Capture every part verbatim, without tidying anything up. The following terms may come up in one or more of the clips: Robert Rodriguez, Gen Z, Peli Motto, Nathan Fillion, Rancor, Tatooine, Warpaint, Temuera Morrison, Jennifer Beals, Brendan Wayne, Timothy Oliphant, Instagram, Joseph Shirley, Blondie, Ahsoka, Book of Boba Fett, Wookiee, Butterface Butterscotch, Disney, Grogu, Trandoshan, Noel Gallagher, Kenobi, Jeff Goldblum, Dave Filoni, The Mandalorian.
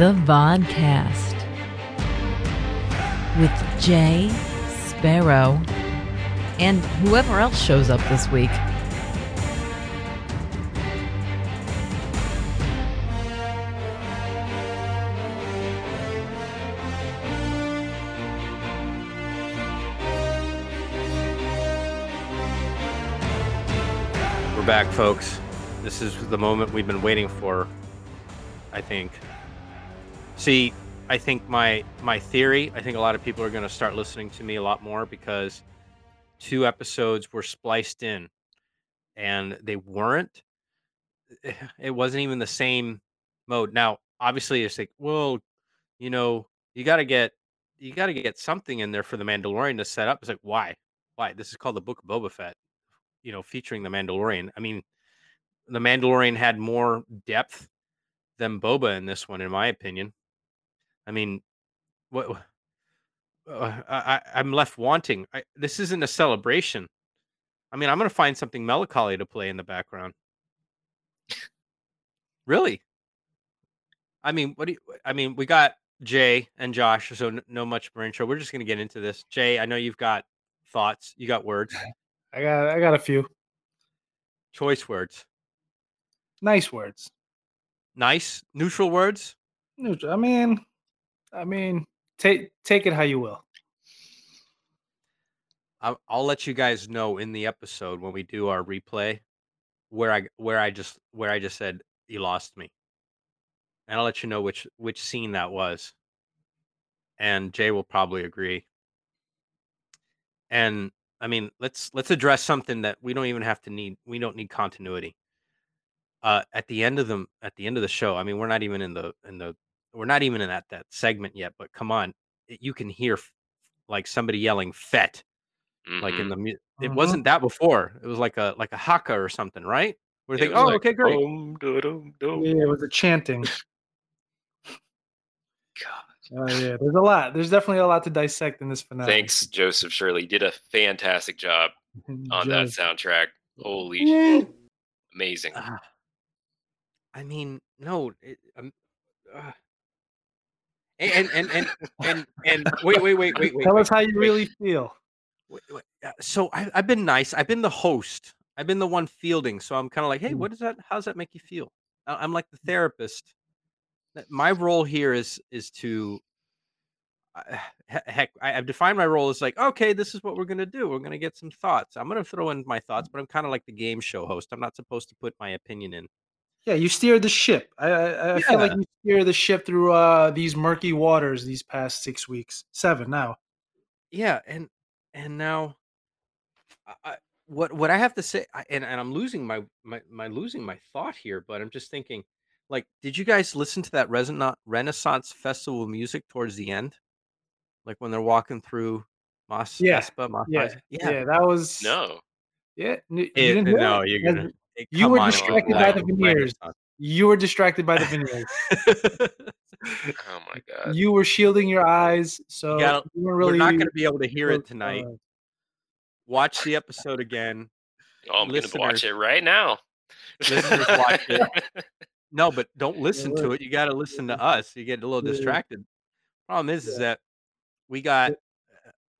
The Vodcast with Jay Sparrow and whoever else shows up this week. We're back, folks. This is the moment we've been waiting for, I think. See, I think my my theory, I think a lot of people are going to start listening to me a lot more because two episodes were spliced in and they weren't. It wasn't even the same mode. Now, obviously, it's like, well, you know, you got to get you got to get something in there for the Mandalorian to set up. It's like, why? Why? This is called the Book of Boba Fett, you know, featuring the Mandalorian. I mean, the Mandalorian had more depth than Boba in this one, in my opinion. I mean, what uh, I, I'm left wanting. I, this isn't a celebration. I mean, I'm going to find something melancholy to play in the background. Really? I mean, what do you, I mean, we got Jay and Josh, so n- no much more intro. We're just going to get into this. Jay, I know you've got thoughts. You got words. I got, I got a few. Choice words. Nice words. Nice? Neutral words? Neutral. I mean, I mean, take take it how you will. I'll, I'll let you guys know in the episode when we do our replay where I where I just where I just said you lost me. And I'll let you know which which scene that was. And Jay will probably agree. And I mean, let's let's address something that we don't even have to need. We don't need continuity. Uh, at the end of the at the end of the show, I mean, we're not even in the in the we're not even in at that segment yet. But come on, it, you can hear f- like somebody yelling "Fett," mm-hmm. like in the mu- it mm-hmm. wasn't that before. It was like a like a haka or something, right? We're thinking, oh, like, okay, great. Dum, dum, dum. Yeah, it was a chanting. God, oh yeah, there's a lot. There's definitely a lot to dissect in this finale. Thanks, Joseph Shirley. Did a fantastic job on that soundtrack. Holy, yeah. Amazing. Uh, I mean, no, it, um, uh, and, and, and, and, and, and, wait, wait, wait, wait, wait. Tell wait, us how you wait, really wait. feel. Wait, wait. So I, I've been nice. I've been the host. I've been the one fielding. So I'm kind of like, hey, what is that? How does that make you feel? I'm like the therapist. My role here is, is to, uh, heck, I, I've defined my role as like, okay, this is what we're going to do. We're going to get some thoughts. I'm going to throw in my thoughts, but I'm kind of like the game show host. I'm not supposed to put my opinion in. Yeah, you steer the ship. I, I, I yeah. feel like you steer the ship through uh, these murky waters these past six weeks, seven now. Yeah, and and now, I, what what I have to say, and, and I'm losing my, my my losing my thought here, but I'm just thinking, like, did you guys listen to that Resona- Renaissance Festival music towards the end, like when they're walking through Mos yeah. Espa? Mos- yeah. yeah, yeah, that was no, yeah, you it, no, you're gonna. As, You were, on, like, veneers. you were distracted by the veneers. You were distracted by the veneers. Oh my God! You were shielding your eyes, so you gotta, you were really, we're not going to be able to hear it tonight. Watch the episode again. Oh, I'm going to watch it right now. Listeners, watch it. No, but don't listen to it. You got to listen to us. You get a little distracted. Problem is, yeah. is that we got.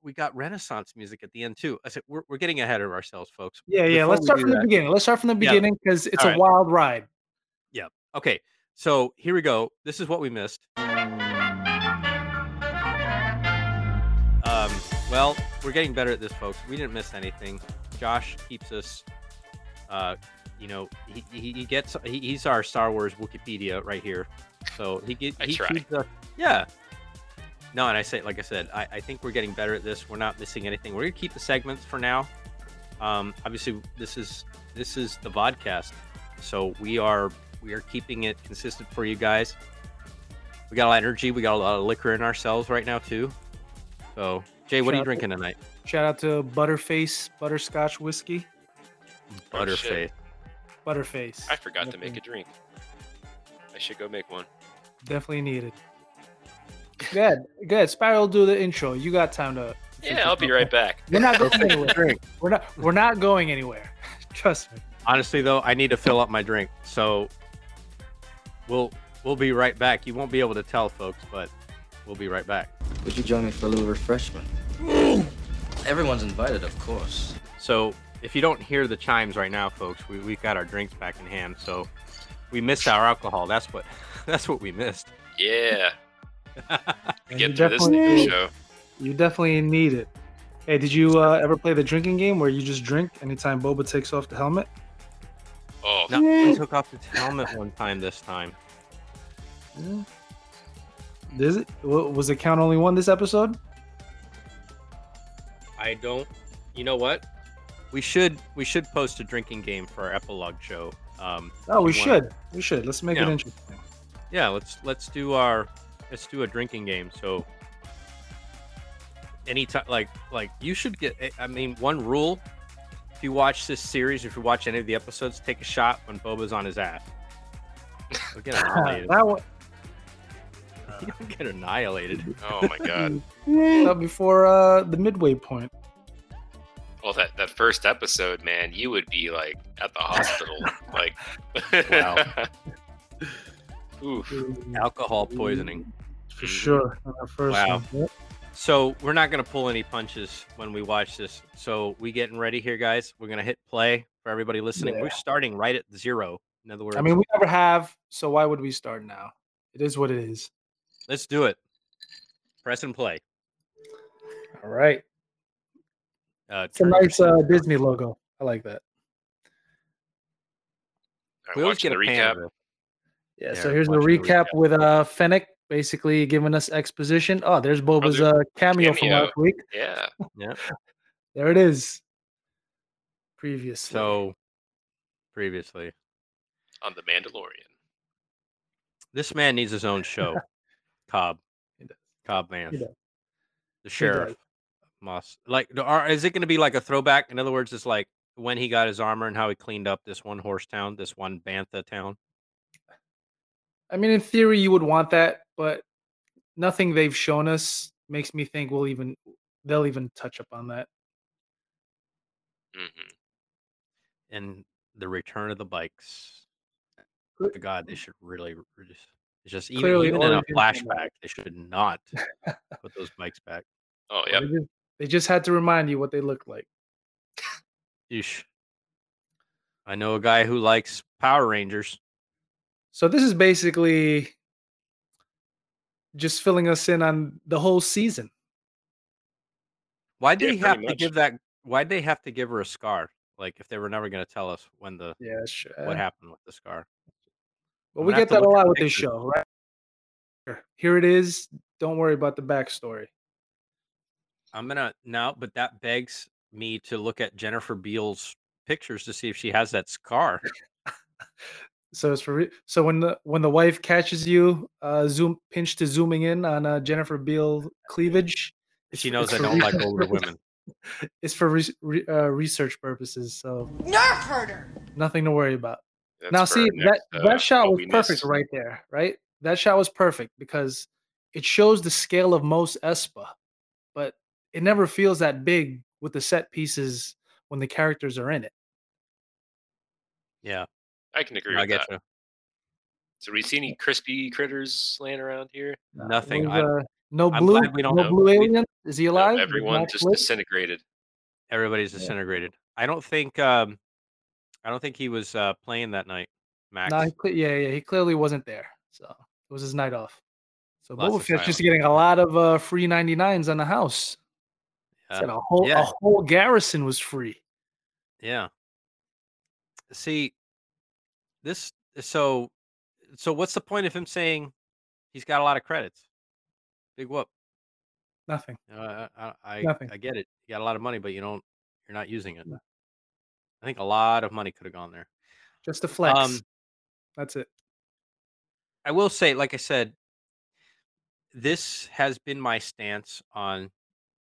We got Renaissance music at the end too. I said we're we're getting ahead of ourselves, folks. Yeah, yeah. Let's start from the beginning. Let's start from the beginning because it's a wild ride. Yeah. Okay. So here we go. This is what we missed. Um. Well, we're getting better at this, folks. We didn't miss anything. Josh keeps us. Uh. You know, he he, he gets. He, he's our Star Wars Wikipedia right here. So he gets. He keeps us. Yeah. No, and I say, like I said, I, I think we're getting better at this. We're not missing anything. We're gonna keep the segments for now. Um, obviously, this is this is the Vodcast, so we are we are keeping it consistent for you guys. We got a lot of energy. We got a lot of liquor in ourselves right now too. So, Jay, what shout are you drinking to, tonight? Shout out to Butterface Butterscotch Whiskey. Butterface. Oh, Butterface. I forgot Nothing. to make a drink. I should go make one. Definitely needed. Good, good. Spiral, do the intro. You got time to. Yeah, I'll be right back. We're not going anywhere. We're not. We're not going anywhere. Trust me. Honestly, though, I need to fill up my drink, so we'll We'll be right back. You won't be able to tell, folks, but we'll be right back. Would you join me for a little refreshment? Everyone's invited, of course. So if you don't hear the chimes right now, folks, we we got our drinks back in hand, so we missed our alcohol. That's what that's what we missed. Yeah. Get to this new show. You definitely need it. Hey, did you uh, ever play the drinking game where you just drink anytime Boba takes off the helmet? Oh, no, I took off the helmet one time this time. Yeah. Is it? Was it count only one this episode? I don't. You know what? We should we should post a drinking game for our epilogue show. Um, oh, we should. Wanna... We should. Let's make yeah. it interesting. Yeah, let's let's do our let's do a drinking game. So anytime, like like you should get. I mean, one rule: if you watch this series, if you watch any of the episodes, take a shot when Boba's on his ass. You'll get annihilated. that one... You'll get annihilated. Oh my god! Not before uh, the midway point. Well, that, that first episode, man, you would be like at the hospital, like wow, oof, alcohol poisoning for sure. First wow. One. So we're not gonna pull any punches when we watch this. So we getting ready here, guys. We're gonna hit play for everybody listening. Yeah. We're starting right at zero. In other words, I mean, we never have, so why would we start now? It is what it is. Let's do it. Press and play. All right. Uh, it's a nice uh, Disney logo. I like that. Right, we always get a recap. Yeah, yeah, so here's the recap, recap with uh, Fennec basically giving us exposition. Oh, there's Boba's uh, cameo, cameo from last week. Yeah. yeah. There it is. Previously. So, previously. On The Mandalorian. This man needs his own show. Cobb. Cobb Vanth. The sheriff. Moss. Like, are, is it going to be like a throwback? In other words, it's like when he got his armor and how he cleaned up this one horse town, this one Bantha town. I mean, in theory, you would want that, but nothing they've shown us makes me think we'll even they'll even touch up on that. Mm-hmm. And the return of the bikes. Good. God, they should really just, just even, even in a flashback, they should not put those bikes back. Oh yeah. They just had to remind you what they look like. Eesh. I know a guy who likes Power Rangers. So this is basically just filling us in on the whole season. Why'd they yeah, have to much. give that? Why'd they have to give her a scar? Like if they were never going to tell us when the yeah, sure. what happened with the scar. But well, we get that a lot with this show, right? Here it is. Don't worry about the backstory. I'm gonna no, but that begs me to look at Jennifer Beals' pictures to see if she has that scar. so it's for so when the when the wife catches you, uh, zoom pinch to zooming in on uh, Jennifer Beals' cleavage. She knows I don't like older women. It's for re, re, uh, research purposes. So nerve herder. Nothing to worry about. That's now see next, that uh, that shot was perfect right there, right? That shot was perfect because it shows the scale of Mos Espa, but it never feels that big with the set pieces when the characters are in it. Yeah. I can agree I with that. You. So we see any crispy critters laying around here? No, Nothing. Was, uh, no I'm blue we don't no know. blue alien? Is he alive? No, everyone just split? disintegrated. Everybody's disintegrated. Yeah. I don't think um, I don't think he was uh, playing that night, Max. No, he, yeah, yeah, he clearly wasn't there. So it was his night off. So Lots Boba Fett's just getting a lot of uh, free ninety-nines on the house. Uh, a whole yeah. a whole garrison was free. Yeah. See, this so so what's the point of him saying he's got a lot of credits? Big whoop. Nothing. Uh, I I, Nothing. I get it. You got a lot of money, but you don't. You're not using it. No. I think a lot of money could have gone there. Just a flex. Um, That's it. I will say, like I said, this has been my stance on.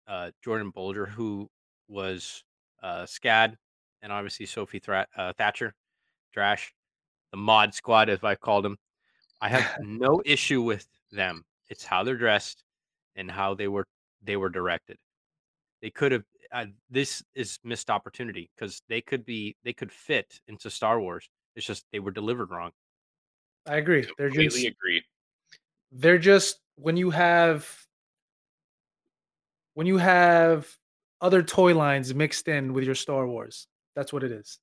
Uh, Jordan Bolger, who was uh, SCAD, and obviously Sophie Thra- uh, Thatcher, Drash, the mod squad, as I've called them. I have no issue with them. It's how they're dressed and how they were they were directed. They could have. Uh, this is missed opportunity because they could be they could fit into Star Wars. It's just they were delivered wrong. I agree. Completely they're completely agree. They're just when you have when you have other toy lines mixed in with your Star Wars. That's what it is.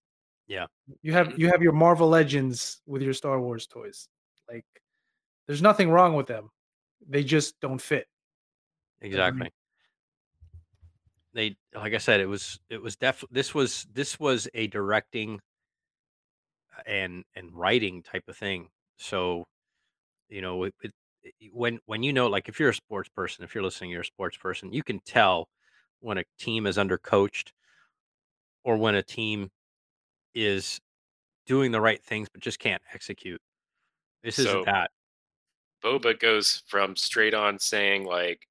Yeah. You have you have your Marvel Legends with your Star Wars toys. Like there's nothing wrong with them. They just don't fit. Exactly. They like I said, it was it was def this was this was a directing and and writing type of thing. So, you know, it, it, when when you know, like if you're a sports person, if you're listening, you're a sports person, you can tell when a team is undercoached or when a team is doing the right things but just can't execute. This so isn't that. Boba goes from straight on saying like,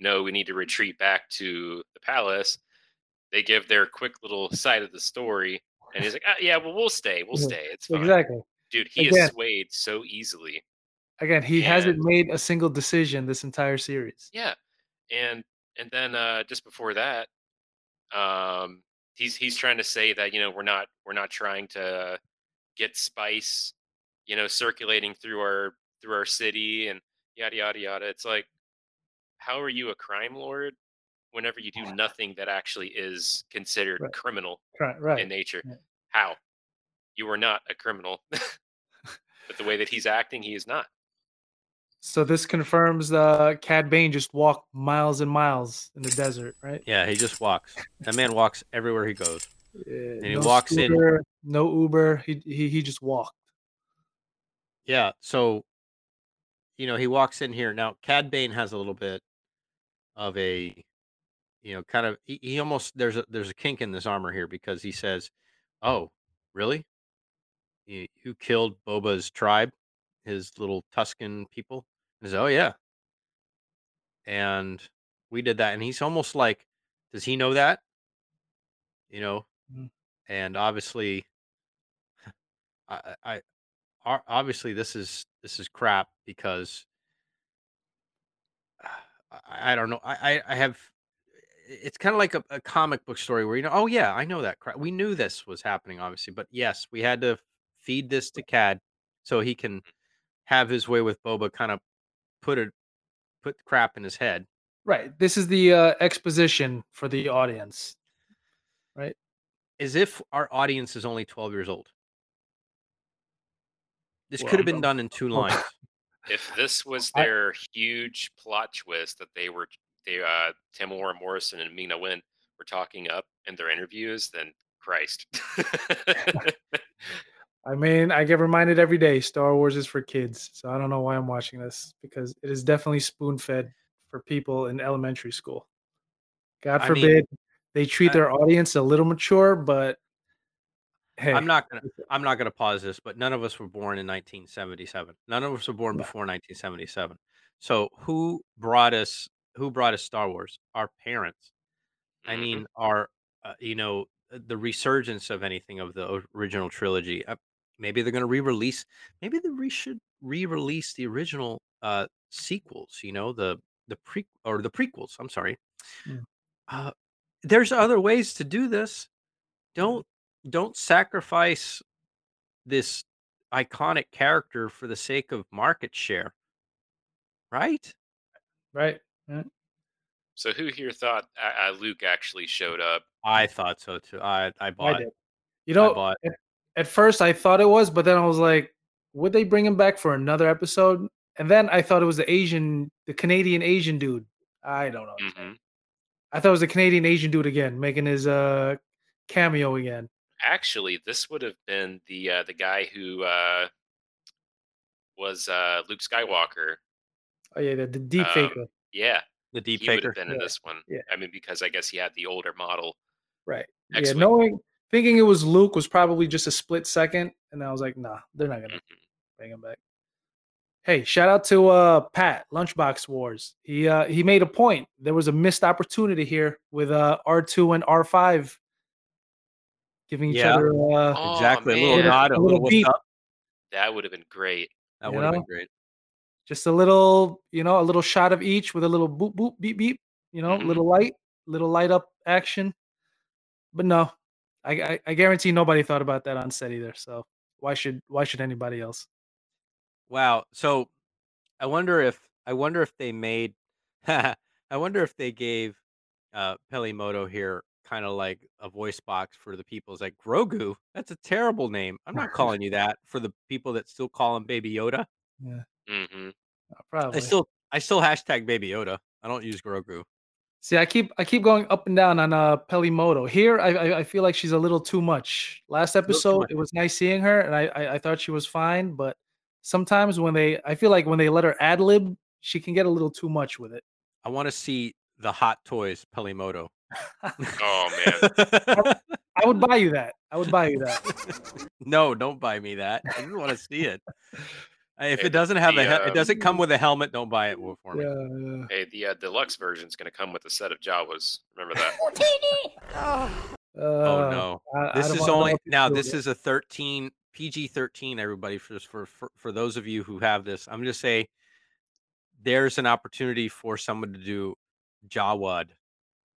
no, we need to retreat back to the palace. They give their quick little side of the story, and he's like, ah, yeah, well, we'll stay. We'll stay. It's fine. Exactly. Dude, he again, is swayed so easily. Again, he and, hasn't made a single decision this entire series. Yeah. And and then uh, just before that, um, he's he's trying to say that, you know, we're not we're not trying to get spice, you know, circulating through our through our city and yada yada yada. It's like, how are you a crime lord whenever you do nothing that actually is considered right. criminal right, right. in nature? Right. How? You are not a criminal. But the way that he's acting, he is not. So this confirms uh, Cad Bane just walked miles and miles in the desert, right? Yeah, he just walks. That man walks everywhere he goes. Yeah, and he no walks scooter, in. No Uber. He, he, he just walked. Yeah, so, you know, he walks in here. Now, Cad Bane has a little bit of a, you know, kind of, he, he almost, there's a, there's a kink in this armor here because he says, oh, really? You, you killed Boba's tribe, his little Tuscan people? And he says, oh, yeah. And we did that. And he's almost like, does he know that? You know? Mm-hmm. And obviously, I, I, I, obviously this is, this is crap because I, I don't know. I, I, I have, it's kind of like a, a comic book story where, you know, oh yeah, I know that crap. We knew this was happening, obviously, but yes, we had to feed this to Cad so he can have his way with Boba, kind of put it, put crap in his head. Right. This is the uh, exposition for the audience, right? As if our audience is only twelve years old. This well, could have been done in two lines. If this was their huge plot twist that they were, they uh, Temuera Morrison and Ming-Na Wen were talking up in their interviews, then Christ. I mean, I get reminded every day, Star Wars is for kids. So I don't know why I'm watching this because it is definitely spoon-fed for people in elementary school. God forbid I mean, they treat I, their audience a little mature, but hey. I'm not gonna. I'm not gonna pause this, but none of us were born in nineteen seventy-seven. None of us were born before nineteen seventy-seven. So who brought us? Who brought us Star Wars? Our parents. I mean, our uh, you know, the resurgence of anything of the original trilogy. Uh, maybe they're gonna re-release. Maybe they re should re-release the original uh, sequels. You know, the the pre or the prequels. I'm sorry. Yeah. Uh, there's other ways to do this. Don't. Don't sacrifice this iconic character for the sake of market share, right? Right. right. So, who here thought uh, Luke actually showed up? I thought so too. I I bought. I did. You know, I bought. At, at first I thought it was, but then I was like, would they bring him back for another episode? And then I thought it was the Asian, the Canadian Asian dude. I don't know. Mm-hmm. I thought it was the Canadian Asian dude again, making his uh cameo again. Actually, this would have been the uh, the guy who uh, was uh, Luke Skywalker. Oh yeah, the, the deep faker. Um, yeah, the deep faker. He would have been yeah. in this one. Yeah. I mean, because I guess he had the older model. Right. Yeah, knowing, thinking it was Luke was probably just a split second, and I was like, nah, they're not gonna mm-hmm. bring him back. Hey, shout out to uh, Pat Lunchbox Wars. He uh, he made a point. There was a missed opportunity here with uh, R two and R five. Giving each yeah. other uh, oh, exactly man. a little nod, a little beat. That would have been great. That would have been great. Just a little, you know, a little shot of each with a little boop, boop, beep, beep. You know, mm-hmm. little light, little light up action. But no, I, I I guarantee nobody thought about that on set either. So why should why should anybody else? Wow. So I wonder if I wonder if they made I wonder if they gave uh Peli Motto here kind of like a voice box for the people. It's like, Grogu, that's a terrible name. I'm not calling you that, for the people that still call him Baby Yoda. Yeah. Mm-hmm. Probably. I still I still hashtag Baby Yoda. I don't use Grogu. See, I keep I keep going up and down on uh Peli Motto. Here, I, I I feel like she's a little too much. Last episode, much. It was nice seeing her, and I, I I thought she was fine. But sometimes when they, I feel like when they let her ad lib, she can get a little too much with it. I want to see the Hot Toys Peli Motto. Oh man, I, I would buy you that. I would buy you that. No, don't buy me that. I just want to see it. If hey, it doesn't have the, a, um, it doesn't come with a helmet, don't buy it for me. Yeah, yeah. Hey, the uh, deluxe version is going to come with a set of Jawas. Remember that? oh, oh no! I, this I is only now. This is a thirteen P G thirteen. Everybody, for, for for for those of you who have this, I'm just saying, there's an opportunity for someone to do Jawad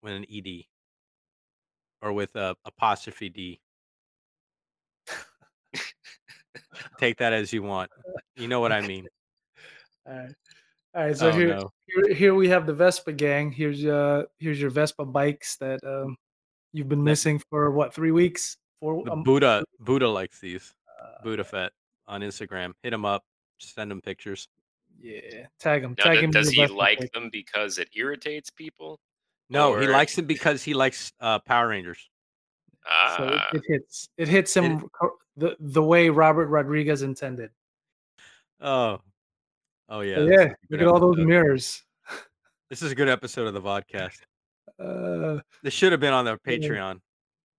with an E D or with a apostrophe D. Take that as you want. You know what I mean. All right. All right. So oh, here, no. here, here we have the Vespa gang. Here's uh, here's your Vespa bikes that um, you've been missing for what, three weeks? Four. The um, Buddha Buddha likes these. Uh, Buddha Fett on Instagram. Hit him up. Send him pictures. Yeah. Tag him. Now, Tag does, him. Does he like bike. them because it irritates people? No, or... he likes them because he likes uh, Power Rangers. Ah. So it, it hits. It hits him. It, The the way Robert Rodriguez intended. Oh, oh yeah, yeah. Look at episode. all those mirrors. This is a good episode of the Vodcast. Uh, this should have been on the Patreon.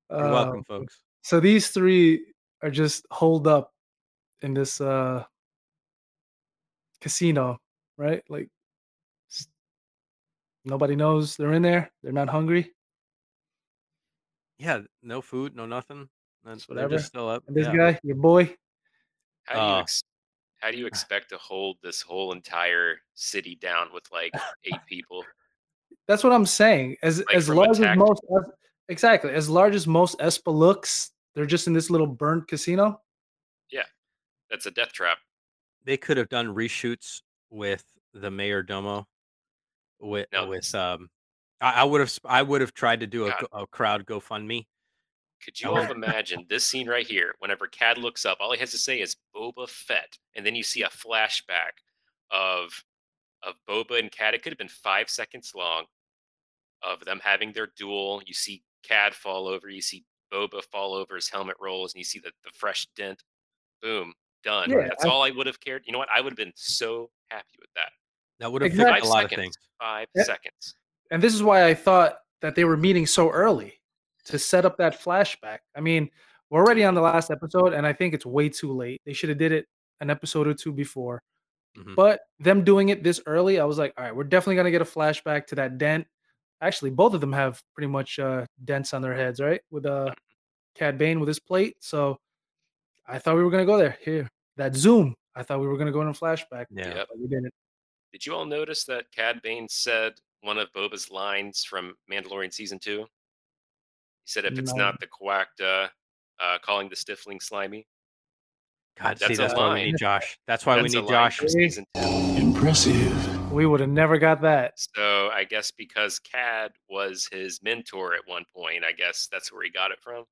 You're uh, welcome, folks. So these three are just holed up in this uh, casino, right? Like nobody knows they're in there. They're not hungry. Yeah, no food, no nothing. That's whatever. Still up. And this yeah. guy, your boy. How do, uh, you ex- how do you expect to hold this whole entire city down with like eight people? That's what I'm saying. As like as large as most, exactly as large as most Espa looks, they're just in this little burnt casino. Yeah, that's a death trap. They could have done reshoots with the Mayor Domo. With no. with um, I, I would have I would have tried to do a, a crowd GoFundMe. Could you all imagine this scene right here? Whenever Cad looks up, all he has to say is Boba Fett. And then you see a flashback of of Boba and Cad. It could have been five seconds long of them having their duel. You see Cad fall over. You see Boba fall over. His helmet rolls. And you see the, the fresh dent. Boom. Done. Yeah, That's I, all I would have cared. You know what? I would have been so happy with that. That would have fixed exactly. a lot seconds, of things. Five yeah. seconds. And this is why I thought that they were meeting so early. To set up that flashback. I mean, we're already on the last episode, and I think it's way too late. They should have did it an episode or two before. Mm-hmm. But them doing it this early, I was like, all right, we're definitely going to get a flashback to that dent. Actually, both of them have pretty much uh, dents on their heads, right? With uh, Cad Bane with his plate. So I thought we were going to go there. Here, that zoom. I thought we were going to go in a flashback. Yeah. But we didn't. Did you all notice that Cad Bane said one of Boba's lines from Mandalorian Season two? He said, if it's no. not the Coacta uh, calling the Stifling slimy. God, that's see, that's why we need Josh. That's why that's we need Josh. Impressive. We would have never got that. So I guess because Cad was his mentor at one point, I guess that's where he got it from.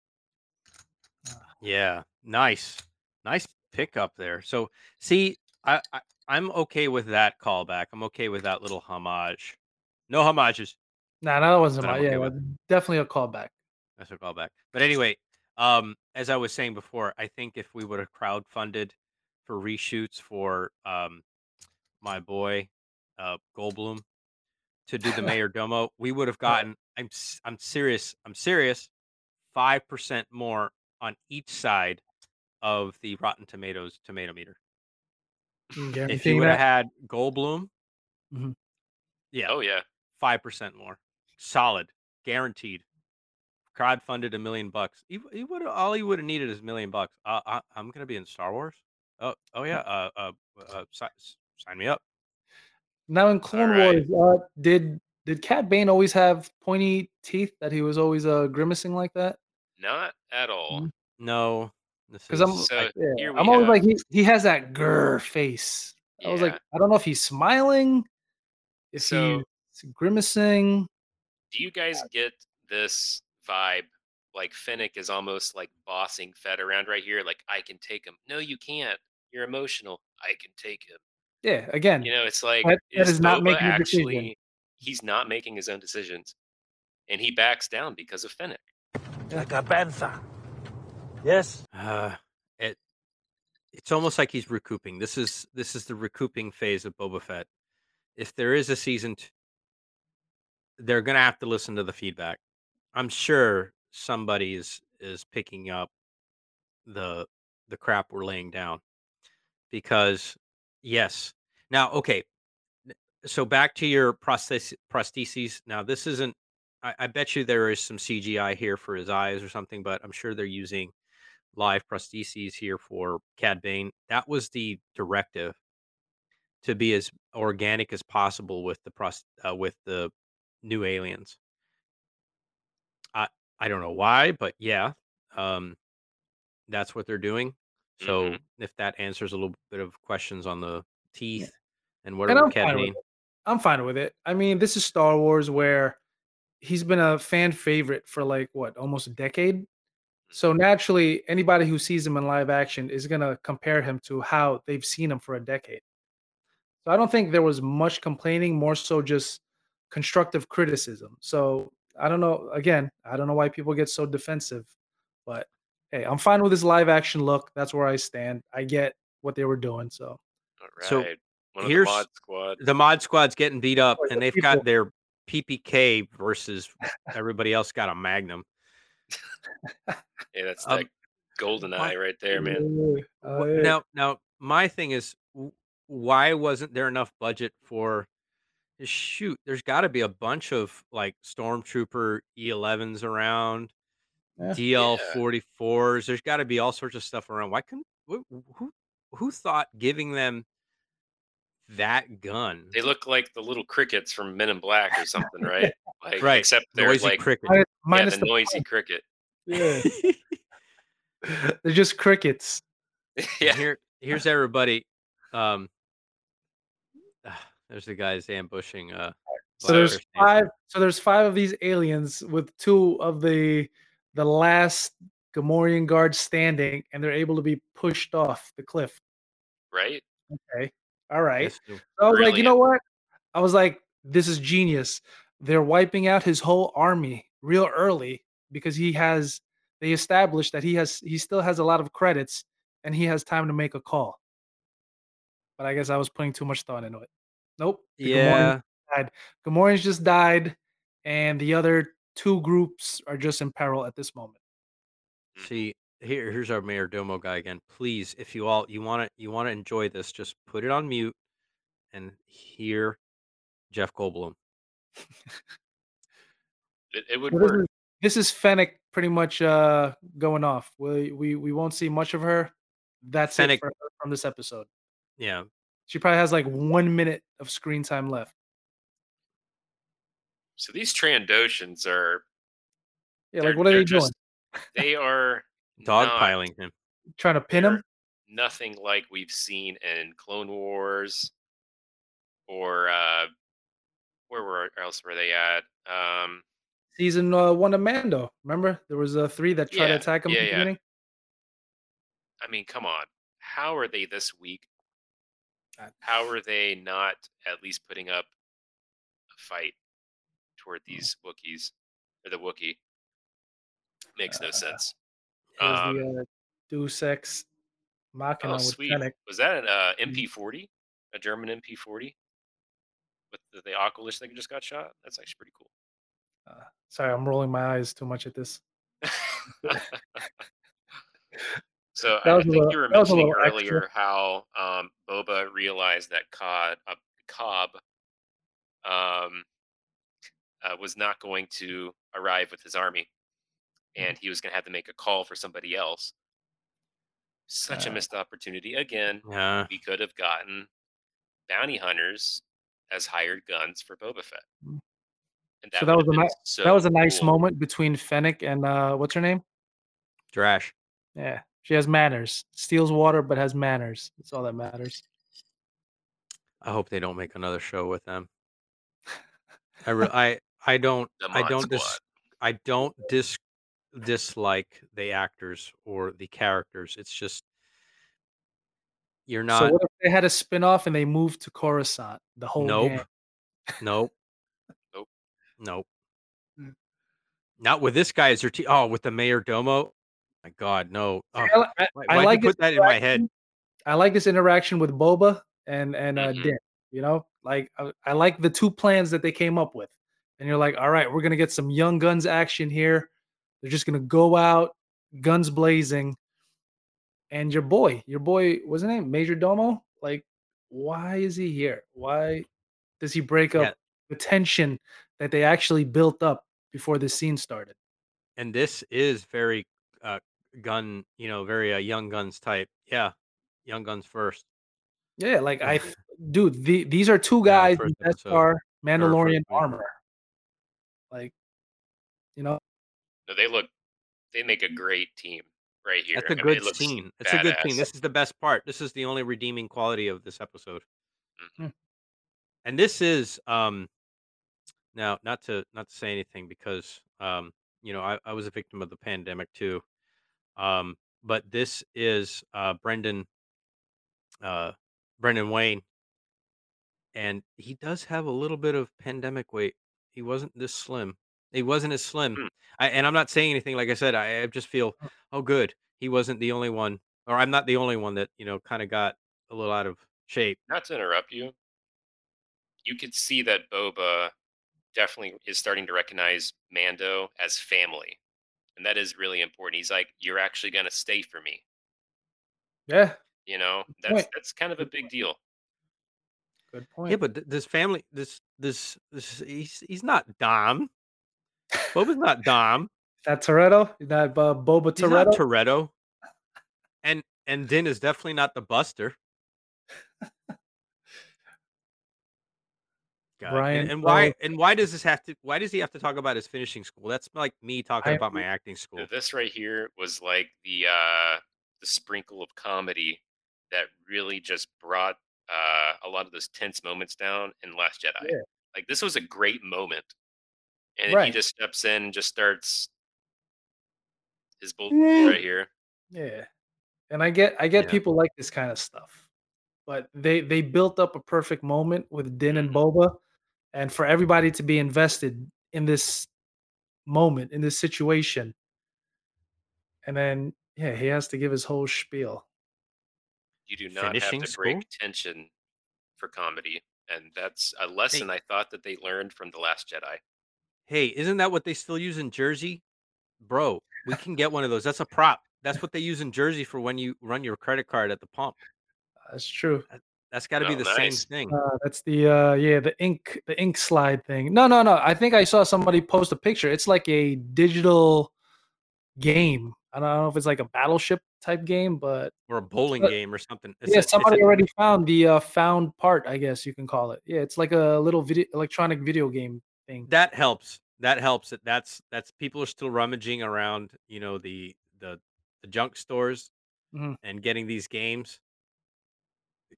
Yeah, nice. Nice pickup there. So see, I, I, I'm okay with that callback. I'm okay with that little homage. No homages. Nah, no, that wasn't a homage. Okay yeah, with... definitely a callback. That's a callback. But anyway, um, as I was saying before, I think if we would have crowdfunded for reshoots for um, my boy uh, Goldblum to do the Mayor Domo, we would have gotten. I'm I'm serious. I'm serious. Five percent more on each side of the Rotten Tomatoes tomato meter. Yeah, if you would have had Goldblum, mm-hmm. yeah, oh yeah, five percent more, solid, guaranteed. Crowdfunded a million bucks. He, he would all he would have needed is a million bucks. Uh, I, I'm gonna be in Star Wars. Oh, oh yeah. Uh, uh, uh si- sign me up. Now in Clone right. Wars, uh, did did Cad Bane always have pointy teeth that he was always uh grimacing like that? Not at all. No, Because I'm, so like, yeah, I'm always like, he, he has that grr face. Yeah. I was like, I don't know if he's smiling, if so, he's grimacing. Do you guys get this vibe? Like Fennec is almost like bossing Fett around right here. Like, I can take him. No, you can't. You're emotional. I can take him. Yeah, again. You know, it's like, that is, is not making actually, decision. He's not making his own decisions. And he backs down because of Fennec. Like a bantha. Yes. Uh, it it's almost like he's recouping. This is this is the recouping phase of Boba Fett. If there is a season two, they're gonna have to listen to the feedback. I'm sure somebody is, is picking up the the crap we're laying down. Because yes. Now, okay. So back to your prosthesis, prostheses. Now, this isn't, I, I bet you there is some C G I here for his eyes or something, but I'm sure they're using live prostheses here for Cad Bane. That was the directive, to be as organic as possible with the pros, uh, with the new aliens. I I don't know why, but yeah, um, that's what they're doing. So mm-hmm. if that answers a little bit of questions on the teeth yeah. and whatever and Cad Bane. I'm fine with it. I mean, this is Star Wars, where he's been a fan favorite for like, what, almost a decade. So naturally, anybody who sees him in live action is going to compare him to how they've seen him for a decade. So I don't think there was much complaining, more so just constructive criticism. So I don't know. Again, I don't know why people get so defensive, but hey, I'm fine with this live action look. That's where I stand. I get what they were doing. So, all right. So One of here's the mod, squad. the mod squad's getting beat up, and they've got their P P K versus everybody else got a Magnum. Yeah, that's um, like golden eye right there, man. Uh, yeah. Now, now my thing is, why wasn't there enough budget for? Shoot, there's got to be a bunch of like stormtrooper E elevens around. Yeah. D L forty-fours. There's got to be all sorts of stuff around. Why couldn't who, who who thought giving them that gun? They look like the little crickets from Men in Black or something, right? Like, right. Except they're noisy like cricket. Yeah, minus the, the noisy point. cricket. Yeah. They're just crickets. Yeah. Here, here's everybody. Um, uh, there's the guys ambushing. Uh, so there's five. So there's five of these aliens with two of the. the last Gamorrean guard standing, and they're able to be pushed off the cliff. Right. Okay. All right. So I was brilliant. like, you know what? I was like, this is genius. They're wiping out his whole army real early because he has, they established that he has, he still has a lot of credits and he has time to make a call. But I guess I was putting too much thought into it. Nope. The yeah. Gamorreans died. Gamorreans just died. And the other two groups are just in peril at this moment. See, here, here's our Mayor Domo guy again. Please, if you all you want to you want to enjoy this, just put it on mute and hear Jeff Goldblum. it, it would this work. Is, this is Fennec pretty much uh, going off. We we we won't see much of her. That's Fennec, it for her from this episode. Yeah, she probably has like one minute of screen time left. So these Trandoshans are, yeah, like what are they just, doing? They are dogpiling him, trying to pin him. Nothing like we've seen in Clone Wars, or uh, where were else were they at? Um, Season uh, one of Mando. Remember, there was uh, three that tried yeah, to attack him. Yeah, in the yeah. beginning? I mean, come on. How are they this week? How are they not at least putting up a fight? Toward these Wookiees, or the Wookiee, makes no uh, sense. Um, the, uh, Deus Ex Machina. Oh, sweet. Fennec. Was that an uh, M P forty? A German M P forty? With the, the Aqualish thing that just got shot? That's actually pretty cool. Uh, sorry, I'm rolling my eyes too much at this. So I, I think little, you were mentioning earlier extra. how um, Boba realized that Cobb, uh, Cobb um, Uh, was not going to arrive with his army, and he was going to have to make a call for somebody else. Such uh, a missed opportunity. Again, uh, we could have gotten bounty hunters as hired guns for Boba Fett. And that, so that, was a ni- so that was a nice cool. moment between Fennec and uh, what's her name? Drash. Yeah. She has manners. Steals water, but has manners. That's all that matters. I hope they don't make another show with them. I re- I I don't I don't dis- I don't dis- dislike the actors or the characters. It's just you're not. So what if they had a spinoff and they moved to Coruscant? The whole nope, game? nope, nope, nope. Hmm. Not with this guy as your team. Oh, with the Mayor Domo. My God, no! Oh, I, I, why, I why like you put that in my head. I like this interaction with Boba and and uh, mm-hmm. Din. You know, like I, I like the two plans that they came up with. And you're like, all right, we're gonna get some young guns action here. They're just gonna go out, guns blazing. And your boy, your boy, wasn't it Major Domo? Like, why is he here? Why does he break up yeah. the tension that they actually built up before this scene started? And this is very. Uh, gun, you know, very uh, young guns type. Yeah, young guns first. Yeah, like I, dude, the, these are two guys yeah, that episode. Are Mandalorian armor. Like, you know, no, they look, they make a great team right here. That's a I good mean, it team. It's badass. A good team. This is the best part. This is the only redeeming quality of this episode. Mm-hmm. And this is um, now not to not to say anything because um. You know, I, I was a victim of the pandemic too, um, but this is uh, Brendan, uh, Brendan Wayne, and he does have a little bit of pandemic weight. He wasn't this slim. He wasn't as slim. Mm. I, and I'm not saying anything. Like I said, I, I just feel, oh, good. He wasn't the only one, or I'm not the only one that you know kind of got a little out of shape. Not to interrupt you, you could see that Boba. Definitely is starting to recognize Mando as family, and that is really important. He's like, "You're actually gonna stay for me." Yeah, you know, that's point. That's kind of a big deal. Good point. Yeah, but th- this family, this this this, he's he's not Dom. Boba's not Dom. That Toretto, that uh, Boba Toretto. He's not Toretto. And and Din is definitely not the Buster. God. Brian, and, and why? And why does this have to? Why does he have to talk about his finishing school? That's like me talking I, about my acting school. This right here was like the uh, the sprinkle of comedy that really just brought uh, a lot of those tense moments down in Last Jedi. Yeah. Like this was a great moment, and right. he just steps in and just starts his bull mm. right here. Yeah, and I get, I get yeah. people like this kind of stuff, but they they built up a perfect moment with Din and Boba. And for everybody to be invested in this moment, in this situation. And then, yeah, he has to give his whole spiel. You do not Finishing have to break school? Tension for comedy. And that's a lesson hey. I thought that they learned from The Last Jedi. Hey, isn't that what they still use in Jersey? Bro, we can get one of those. That's a prop. That's what they use in Jersey for when you run your credit card at the pump. That's true. That- That's got to oh, be the nice. Same thing. Uh, that's the uh, yeah, the ink, the ink slide thing. No, no, no. I think I saw somebody post a picture. It's like a digital game. I don't know if it's like a battleship type game, but or a bowling but, game or something. It's yeah, a, somebody a, already found the uh, found part. I guess you can call it. Yeah, it's like a little video, electronic video game thing. That helps. That helps. That's that's people are still rummaging around. You know the the, the junk stores mm-hmm. and getting these games.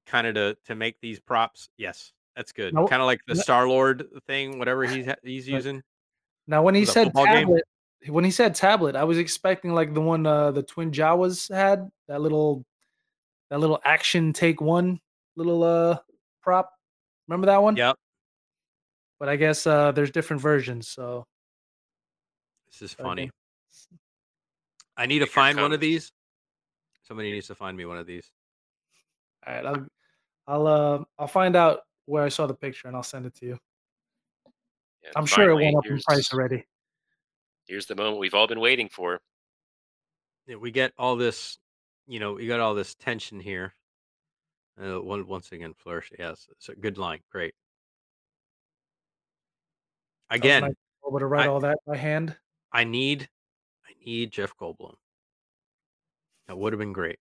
Kind of to, to make these props, yes, that's good. Nope. Kind of like the Star Lord thing, whatever he's he's using. Now, when he said tablet, game. when he said tablet, I was expecting like the one uh, the Twin Jawas had, that little that little action take one little uh prop. Remember that one? Yep. But I guess uh, there's different versions. So this is funny. Okay. I need to find one of these. Somebody needs to find me one of these. All right, I'll I'll uh, I'll find out where I saw the picture and I'll send it to you. Yeah, I'm finally, sure it went up in price already. Here's the moment we've all been waiting for. Yeah, we get all this, you know, we got all this tension here. Uh, one once again, flourish. Yes, it's a good line. Great. Again, nice to able to write I, all that by hand. I need, I need Jeff Goldblum. That would have been great.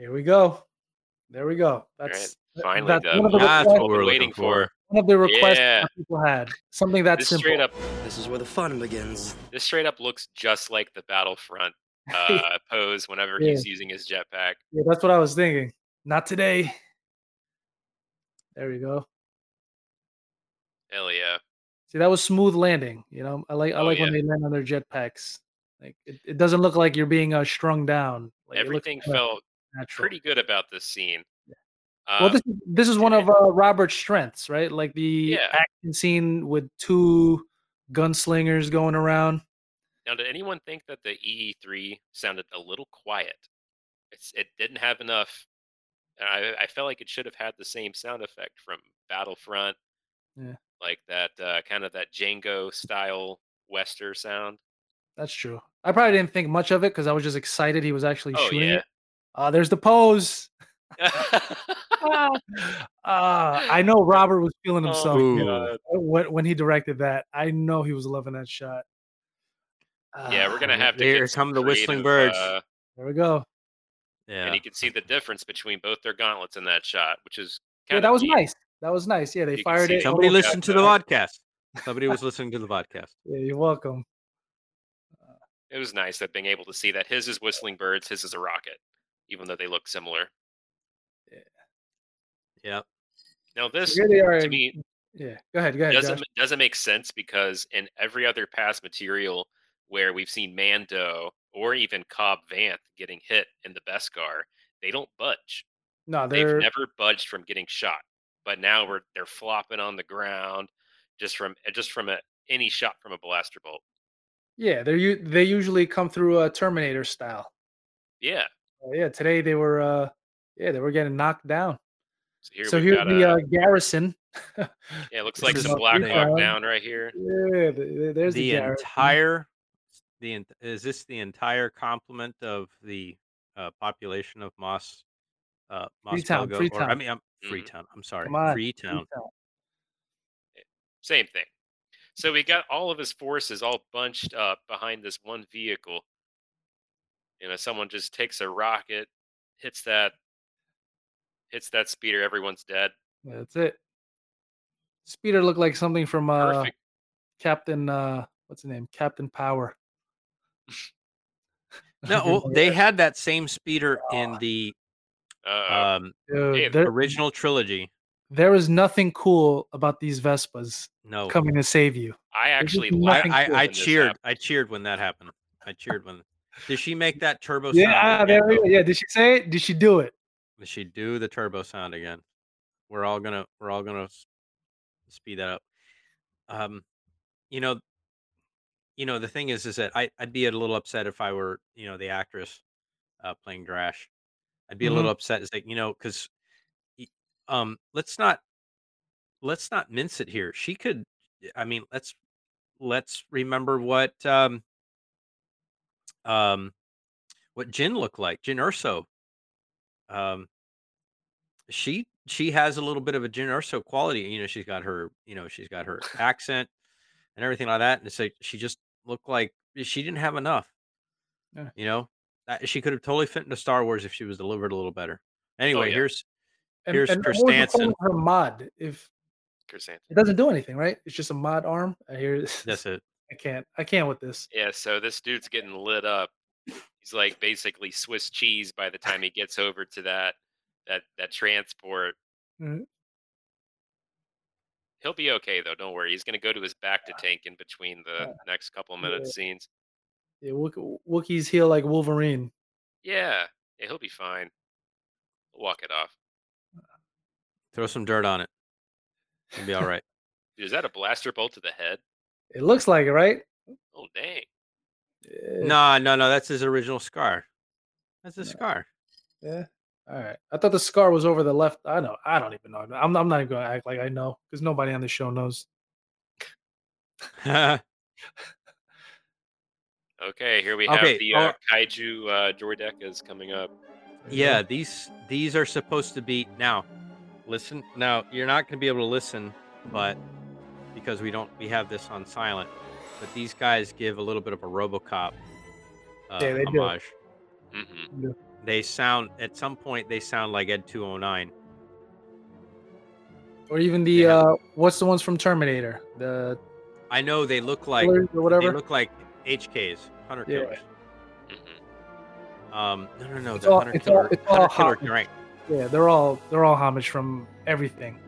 Here we go. There we go. That's right. Finally that's, one of the that's what we're waiting for. One of the requests yeah. that people had. Something that's simple. Straight up, this is where the fun begins. This straight up looks just like the Battlefront uh, pose whenever yeah. he's using his jetpack. Yeah, that's what I was thinking. Not today. There we go. Hell yeah. See, that was smooth landing. You know, I like I oh, like yeah. when they land on their jetpacks. Like it, it doesn't look like you're being uh, strung down. Like, everything felt natural. Pretty good about this scene. Yeah. Um, well, this is, this is one of uh, Robert's strengths, right? Like the yeah. action scene with two gunslingers going around. Now, did anyone think that the E E three sounded a little quiet? It's, it didn't have enough. I, I felt like it should have had the same sound effect from Battlefront. Yeah. Like that uh, kind of that Django style Wester sound. That's true. I probably didn't think much of it because I was just excited he was actually oh, shooting yeah. it. Uh, there's the pose. uh, I know Robert was feeling himself oh, when, when he directed that. I know he was loving that shot. Uh, yeah, we're going to have to Here come the whistling birds. Uh, there we go. Yeah. And you can see the difference between both their gauntlets in that shot, which is kind yeah, that of was neat. nice. That was nice. Yeah, they you fired it. Somebody listened to the podcast. Somebody was listening to the podcast. Yeah, you're welcome. It was nice that being able to see that his is whistling birds, his is a rocket, even though they look similar. Yeah. Yeah. Now this are, to me, yeah. Go ahead. Go ahead. Doesn't Josh. doesn't make sense because in every other past material where we've seen Mando or even Cobb Vanth getting hit in the Beskar, they don't budge. No, they're... they've never budged from getting shot. But now we're they're flopping on the ground just from just from a, any shot from a blaster bolt. Yeah, they they usually come through a Terminator style. Yeah, uh, yeah. Today they were, uh, yeah, they were getting knocked down. So here, so here's the a, uh, garrison. Yeah, it looks like some Black Hawk Down right here. Yeah, there's the, the entire. The is this the entire complement of the uh, population of Mos, uh, Mos Freetown, Pelgo, Freetown. Or, I mean, I'm, Freetown. I'm sorry, on, Freetown. Freetown. Same thing. So we got all of his forces all bunched up behind this one vehicle. You know, someone just takes a rocket, hits that, hits that speeder. Everyone's dead. That's it. Speeder looked like something from uh, Captain. Uh, what's his name? Captain Power. No, well, they had that same speeder oh. in the um, Dude, original trilogy. There is nothing cool about these Vespas no. coming to save you. I actually, I, I, cool I cheered. I cheered when that happened. I cheered when. Did she make that turbo sound? Yeah, there we go. Yeah, did she say it? Did she do it? Did she do the turbo sound again? We're all gonna, we're all gonna speed that up. Um, you know, you know the thing is, is that I, I'd be a little upset if I were, you know, the actress uh, playing Drash. I'd be mm-hmm. a little upset, is that, you know, because. Um, let's not let's not mince it here. She could, I mean, let's let's remember what um, um, what Jyn looked like, Jyn Erso. Um, she she has a little bit of a Jyn Erso quality. You know, she's got her, you know, she's got her accent and everything like that. And so like, she just looked like she didn't have enough. Yeah. You know, she could have totally fit into Star Wars if she was delivered a little better. Anyway, oh, yeah. here's. And, Here's and Kerstanson. Her mod, if Kerstanson. It doesn't do anything, right? It's just a mod arm. I hear this. That's it. I can't. I can't with this. Yeah. So this dude's getting lit up. He's like basically Swiss cheese by the time he gets over to that that that transport. Mm-hmm. He'll be okay though. Don't worry. He's gonna go to his back to tank in between the yeah. next couple of minutes yeah. scenes. Yeah. Wook- Wookiees heal like Wolverine. Yeah. Yeah. He'll be fine. He'll walk it off. Throw some dirt on it. It'll be all right. Dude, is that a blaster bolt to the head? It looks like it, right? Oh, dang. Yeah. No, no, no. That's his original scar. That's his yeah. scar. Yeah. All right. I thought the scar was over the left. I know. I don't even know. I'm, I'm not even going to act like I know because nobody on the show knows. Okay. Here we have okay. the uh, oh. Kaiju uh, Jordekas coming up. Yeah. These, these are supposed to be now. Listen now, you're not going to be able to listen, but because we don't, we have this on silent. But these guys give a little bit of a RoboCop uh, yeah, they homage. Do. Mm-hmm. Yeah. They sound at some point they sound like Ed two oh nine, or even the yeah. uh, what's the ones from Terminator? The I know they look like or whatever. They look like H Ks, Hunter yeah. Killers. Mm-hmm. Um, no, no, no. It's the all, Hunter it's Killer, all, it's Hunter all Killer drink. Yeah, they're all they're all homage from everything.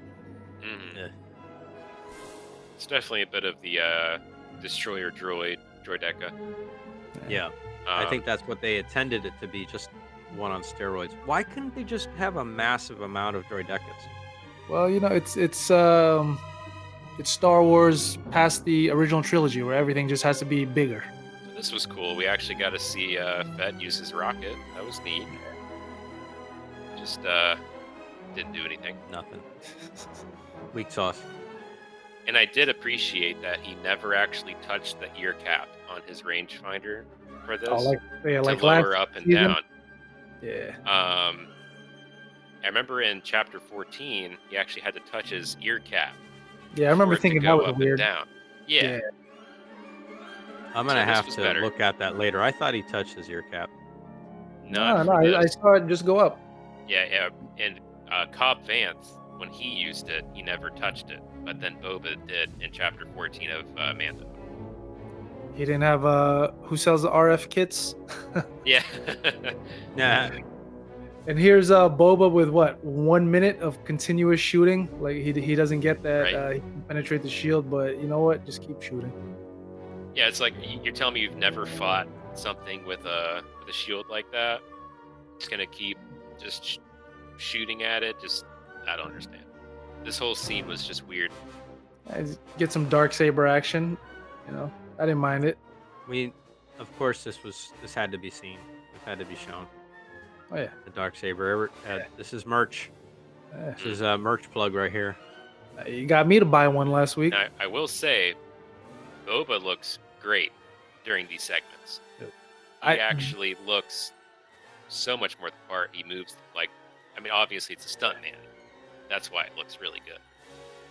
Mm. Yeah. It's definitely a bit of the uh, Destroyer Droid Droideca. Yeah, um, I think that's what they intended it to be, just one on steroids. Why couldn't they just have a massive amount of Droidecas? Well, you know, it's it's um, it's Star Wars past the original trilogy, where everything just has to be bigger. So this was cool. We actually got to see uh, Fett use his rocket. That was neat. Just uh, didn't do anything. Nothing. Weak sauce. And I did appreciate that he never actually touched the ear cap on his rangefinder for this. Oh, like, yeah, like to lower up and season? Down. Yeah. Um, I remember in chapter fourteen, he actually had to touch his ear cap. Yeah, I remember thinking that was weird. Down. Yeah. yeah. I'm gonna so have to better. look at that later. I thought he touched his ear cap. No, no, no I, I saw it just go up. Yeah, yeah, and uh, Cobb Vanth, when he used it, he never touched it. But then Boba did in chapter fourteen of uh, Mando. He didn't have uh, who sells the R F kits? Yeah. Nah. And here's uh, Boba with what one minute of continuous shooting. Like he he doesn't get that right. uh, he can penetrate the shield, but you know what? Just keep shooting. Yeah, it's like you're telling me you've never fought something with a with a shield like that. Just gonna keep. Just sh- shooting at it, just I don't understand. This whole scene was just weird. Get some Darksaber action, you know. I didn't mind it. We, of course, this was this had to be seen. It had to be shown. Oh yeah, the Darksaber. Uh, yeah. This is merch. Yeah. This is a merch plug right here. Uh, you got me to buy one last week. Now, I will say, Boba looks great during these segments. He I actually looks. So much more the part. He moves like, I mean, obviously it's a stunt man. That's why it looks really good.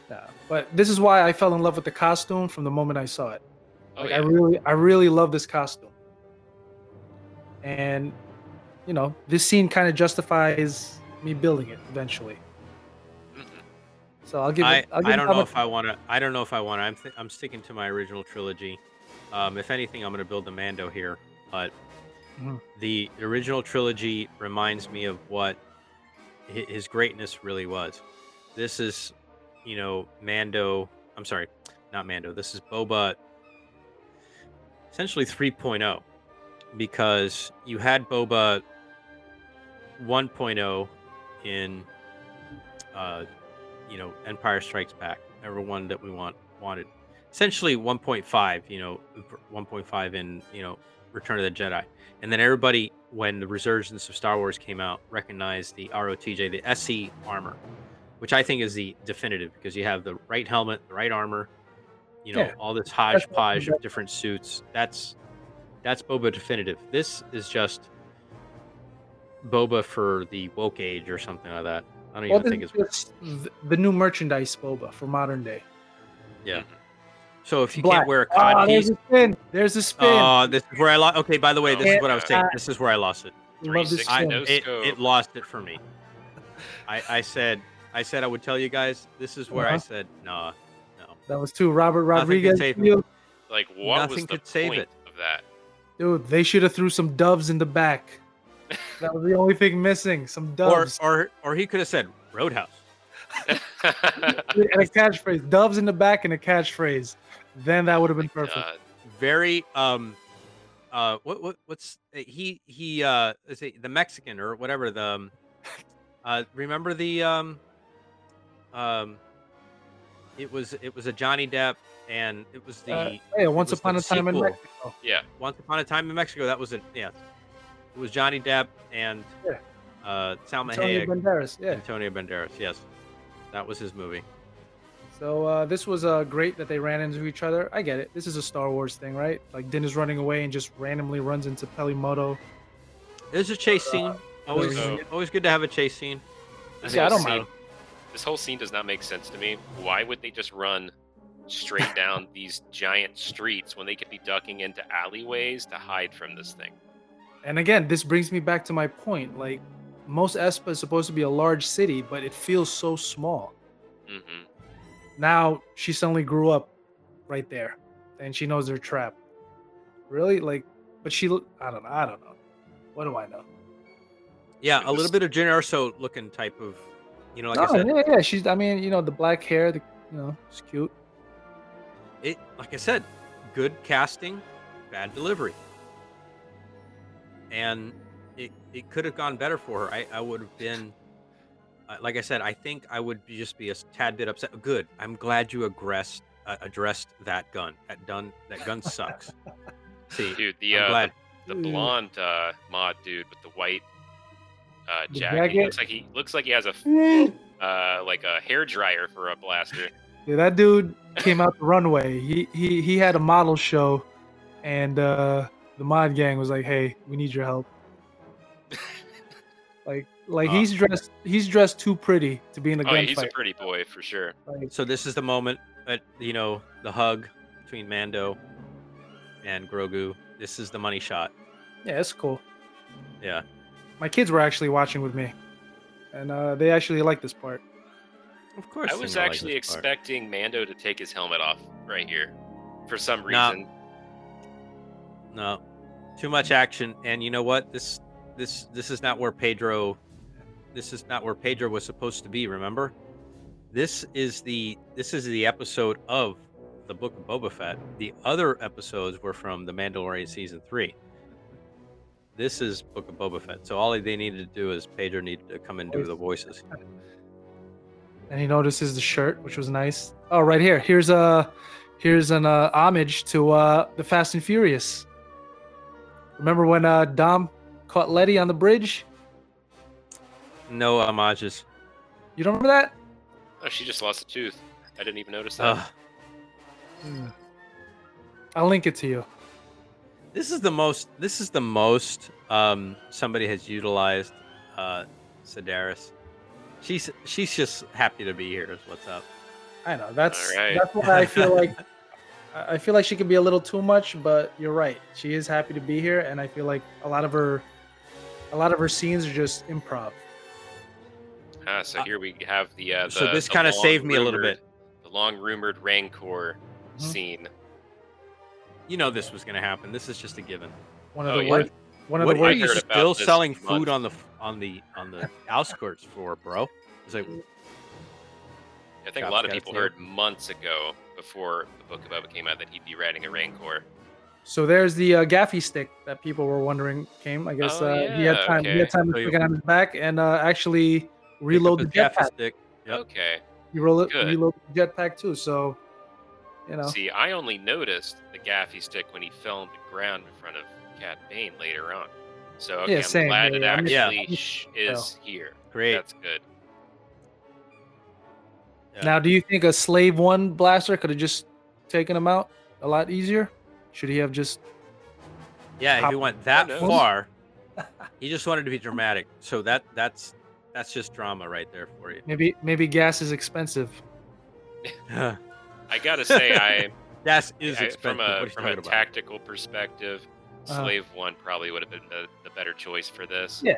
Yeah, but this is why I fell in love with the costume from the moment I saw it. Oh, like, yeah. I really, I really love this costume. And you know, this scene kind of justifies me building it eventually. Mm-hmm. So I'll give. I, it, I'll give I don't it know if I want to. I don't know if I want to. I'm, th- I'm sticking to my original trilogy. Um, if anything, I'm going to build the Mando here, but. The original trilogy reminds me of what his greatness really was. This is, you know, Mando. I'm sorry, not Mando. This is Boba, essentially three point oh, because you had Boba one point oh in, uh, you know, Empire Strikes Back, everyone that we want wanted. Essentially one point five, you know, one point five in, you know, Return of the Jedi. And then everybody, when the resurgence of Star Wars came out, recognized the R O T J, the S E armor, which I think is the definitive because you have the right helmet, the right armor, you know, yeah. all this hodgepodge of different suits. That's that's Boba definitive. This is just Boba for the woke age or something like that. I don't well, even think it's, it's weird. The new merchandise Boba for modern day. Yeah. So if you Black. Can't wear a cod oh, piece, there's a spin. There's a spin. Oh, this is where I lost. Okay, by the way, this oh, is what I was saying. Uh, this is where I lost it. Love this I, it, it lost it for me. I, I said, I said I would tell you guys. This is where uh-huh. I said, nah, no. That was too Robert Rodriguez. Like what Nothing was the could save point it. Of that? Dude, they should have threw some doves in the back. That was the only thing missing. Some doves. Or, or, or he could have said Roadhouse. And a catchphrase. Doves in the back and a catchphrase. Then that would have been perfect. Uh, very um, uh, what what what's he he uh is it the Mexican or whatever the um, uh remember the um um it was it was a Johnny Depp and it was the uh, yeah Once Upon a Time in Mexico yeah Once Upon a Time in Mexico that was it yeah it was Johnny Depp and yeah. uh Salma Hayek Banderas, yeah. Antonio Banderas yes that was his movie. So uh, this was uh, great that they ran into each other. I get it. This is a Star Wars thing, right? Like Din is running away and just randomly runs into Peli Motto. There's a chase scene. Uh, always, so. always good to have a chase scene. This yeah, I don't scene, mind. This whole scene does not make sense to me. Why would they just run straight down these giant streets when they could be ducking into alleyways to hide from this thing? And again, this brings me back to my point. Like most Espa is supposed to be a large city, but it feels so small. Mm-hmm. Now she suddenly grew up right there and she knows they're trapped. Really? Like, but she, I don't know. I don't know. What do I know? Yeah, a little bit of Jyn Erso looking type of, you know, like oh, I said. Yeah, yeah, she's, I mean, you know, the black hair, the, you know, it's cute. It, like I said, good casting, bad delivery. And it, it could have gone better for her. I, I would have been, like I said, I think I would just be a tad bit upset. Good. I'm glad you aggressed, uh, addressed that gun. That, done, that gun sucks. See, dude, the, I'm uh, glad. the, the blonde uh, mod dude with the white Uh, jacket. He looks like he looks like he has a uh, like a hair dryer for a blaster. Yeah, that dude came out the runway. He he he had a model show, and uh, the mod gang was like, "Hey, we need your help." like like uh, he's dressed he's dressed too pretty to be in a gunfight. Oh, yeah, he's a pretty boy for sure. Like, so this is the moment that, you know, the hug between Mando and Grogu. This is the money shot. Yeah, it's cool. Yeah. My kids were actually watching with me, and uh, they actually liked this part. Of course, I was actually expecting Mando to take his helmet off right here, for some reason. No, no. Too much action, and you know what? This, this, this is not where Pedro. This is not where Pedro was supposed to be. Remember, this is the this is the episode of the Book of Boba Fett. The other episodes were from The Mandalorian season three. This is Book of Boba Fett. So all they needed to do is Pedro needed to come and do the voices. And he notices the shirt, which was nice. Oh, right here. Here's a here's an uh, homage to uh, the Fast and Furious. Remember when uh, Dom caught Letty on the bridge? No homages. You don't remember that? Oh, she just lost a tooth. I didn't even notice that. Uh, hmm. I'll link it to you. This is the most. This is the most um, somebody has utilized uh, Sedaris. She's she's just happy to be here. Is what's up. I know that's right. That's why I feel like I feel like she can be a little too much. But you're right. She is happy to be here, and I feel like a lot of her, a lot of her scenes are just improv. Ah, so uh, here we have the. Uh, the so this kind of saved me rumored, a little bit. The long rumored Rancor mm-hmm. scene. You know this was going to happen. This is just a given. One of the oh, yeah. worst. One of what the worst. Are you still selling food month. on the on the on the outskirts floor, bro? It's like, I think a lot of people heard months ago before the Book of Boba came out that he'd be riding a Rancor. So there's the uh, gaffy stick that people were wondering came. I guess oh, uh, yeah. he had time. Okay. He had time to so get on his back and uh, actually reload the jetpack. Yep. Okay. You roll it. Reload the jetpack too. So. You know. See, I only noticed the gaffy stick when he fell on the ground in front of Cad Bane later on. So okay, yeah, I'm glad yeah, it yeah. actually yeah. is here. Great. That's good. Yeah. Now, do you think a Slave One blaster could have just taken him out a lot easier? Should he have just... Yeah, if he went that far, he just wanted to be dramatic. So that that's that's just drama right there for you. Maybe, maybe gas is expensive. I gotta say, I that is I, from a from a tactical about? perspective, Slave uh, One probably would have been the, the better choice for this. Yeah,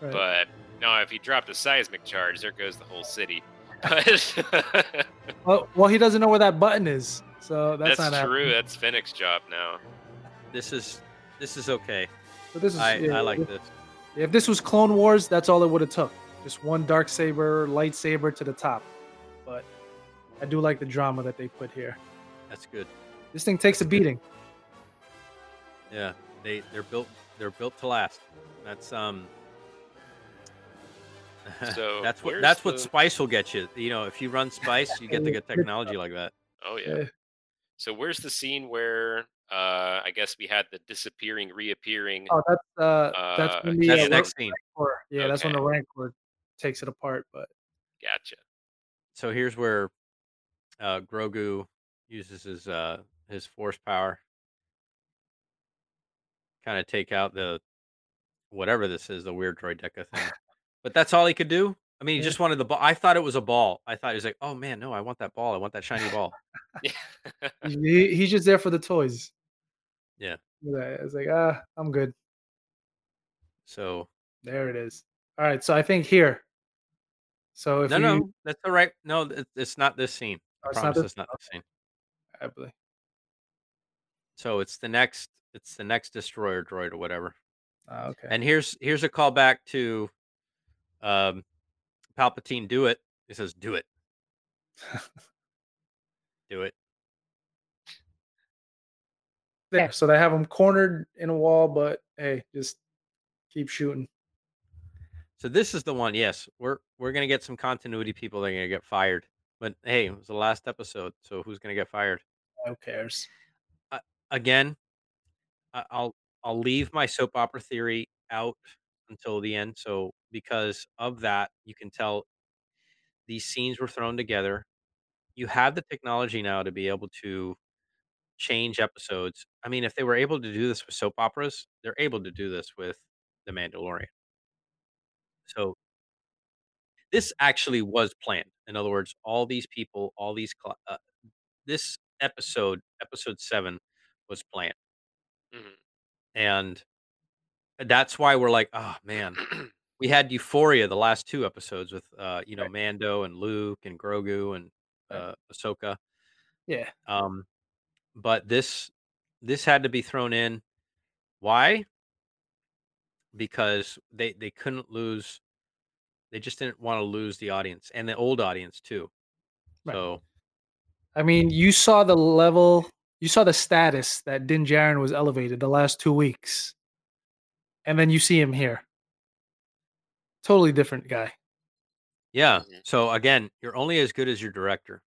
right. But no, if he dropped a seismic charge, there goes the whole city. But well, well, he doesn't know where that button is, so that's, that's not true. Happening. That's Fennec's job now. This is this is okay. But this is I, yeah, I like if, this. If this was Clone Wars, that's all it would have took. Just one darksaber, lightsaber to the top, but. I do like the drama that they put here. That's good. This thing takes that's a beating. Good. Yeah, they they're built they're built to last. That's um. So that's what that's the... what spice will get you. You know, if you run spice, you get to get technology like that. Oh yeah. yeah. So where's the scene where uh, I guess we had the disappearing, reappearing? Oh, that's uh, uh that's, when the, that's uh, the next scene. Rancor. Yeah, okay. That's when the Rancor takes it apart. But gotcha. So here's where. Uh, Grogu uses his uh, his force power, kind of take out the whatever this is, the weird droideca thing. But that's all he could do. I mean, he yeah. just wanted the ball. I thought it was a ball. I thought he was like, "Oh man, no, I want that ball. I want that shiny ball." he, he's just there for the toys. Yeah, I was like, ah, I'm good. So there it is. All right, so I think here. So if no, you... no, that's all right. No, it's not this scene. I oh, promise it's not this scene. I believe. So it's the next, it's the next destroyer droid or whatever. Oh, okay. And here's here's a callback to um, Palpatine. Do it. It says, "Do it." Do it. There. So they have him cornered in a wall, but hey, just keep shooting. So this is the one. Yes, we're we're gonna get some continuity people that are gonna get fired. But hey, it was the last episode, so who's gonna get fired? Who cares? Uh, again, I'll I'll leave my soap opera theory out until the end. So because of that, you can tell these scenes were thrown together. You have the technology now to be able to change episodes. I mean, if they were able to do this with soap operas, they're able to do this with The Mandalorian. So this actually was planned. In other words, all these people, all these uh, this episode, episode seven, was planned. Mm-hmm. And that's why we're like, oh man, we had Euphoria the last two episodes with uh, you know, right. Mando and Luke and Grogu and uh, Ahsoka. Yeah. Um, but this this had to be thrown in. Why? Because they they couldn't lose. They just didn't want to lose the audience and the old audience too. Right. So, I mean, you saw the level. You saw the status that Din Djarin was elevated the last two weeks. And then you see him here. Totally different guy. Yeah. So, again, you're only as good as your director.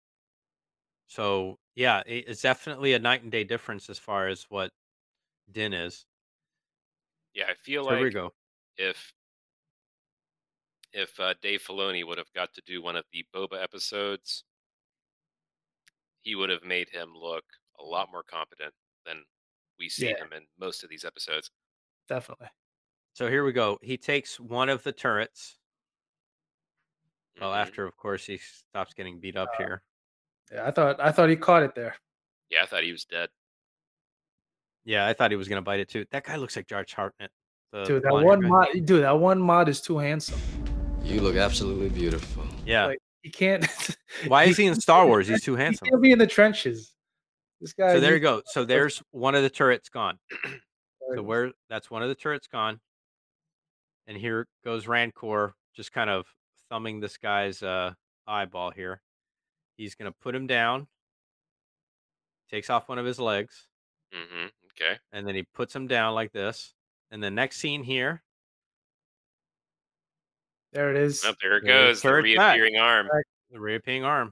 So, yeah, it's definitely a night and day difference as far as what Din is. Yeah, I feel so like here we go. if if uh, Dave Filoni would have got to do one of the Boba episodes, he would have made him look a lot more competent than we see yeah. him in most of these episodes. Definitely. So here we go. He takes one of the turrets. Mm-hmm. Well, after, of course, he stops getting beat up uh, here. Yeah, I thought I thought he caught it there. Yeah, I thought he was dead. Yeah, I thought he was gonna bite it too. That guy looks like Josh Hartnett. Dude, that one mod, dude, that one mod is too handsome. You look absolutely beautiful. Yeah, like, he can't. Why is he in Star Wars? He's too handsome. He'll be in the trenches. This guy, so there you go. So there's one of the turrets gone. So where that's one of the turrets gone, and here goes Rancor, just kind of thumbing this guy's uh, eyeball here. He's gonna put him down. Takes off one of his legs. Mm-hmm. Okay. And then he puts him down like this. And the next scene here. There it is. Oh, there it goes. The reappearing back. arm. The reappearing arm.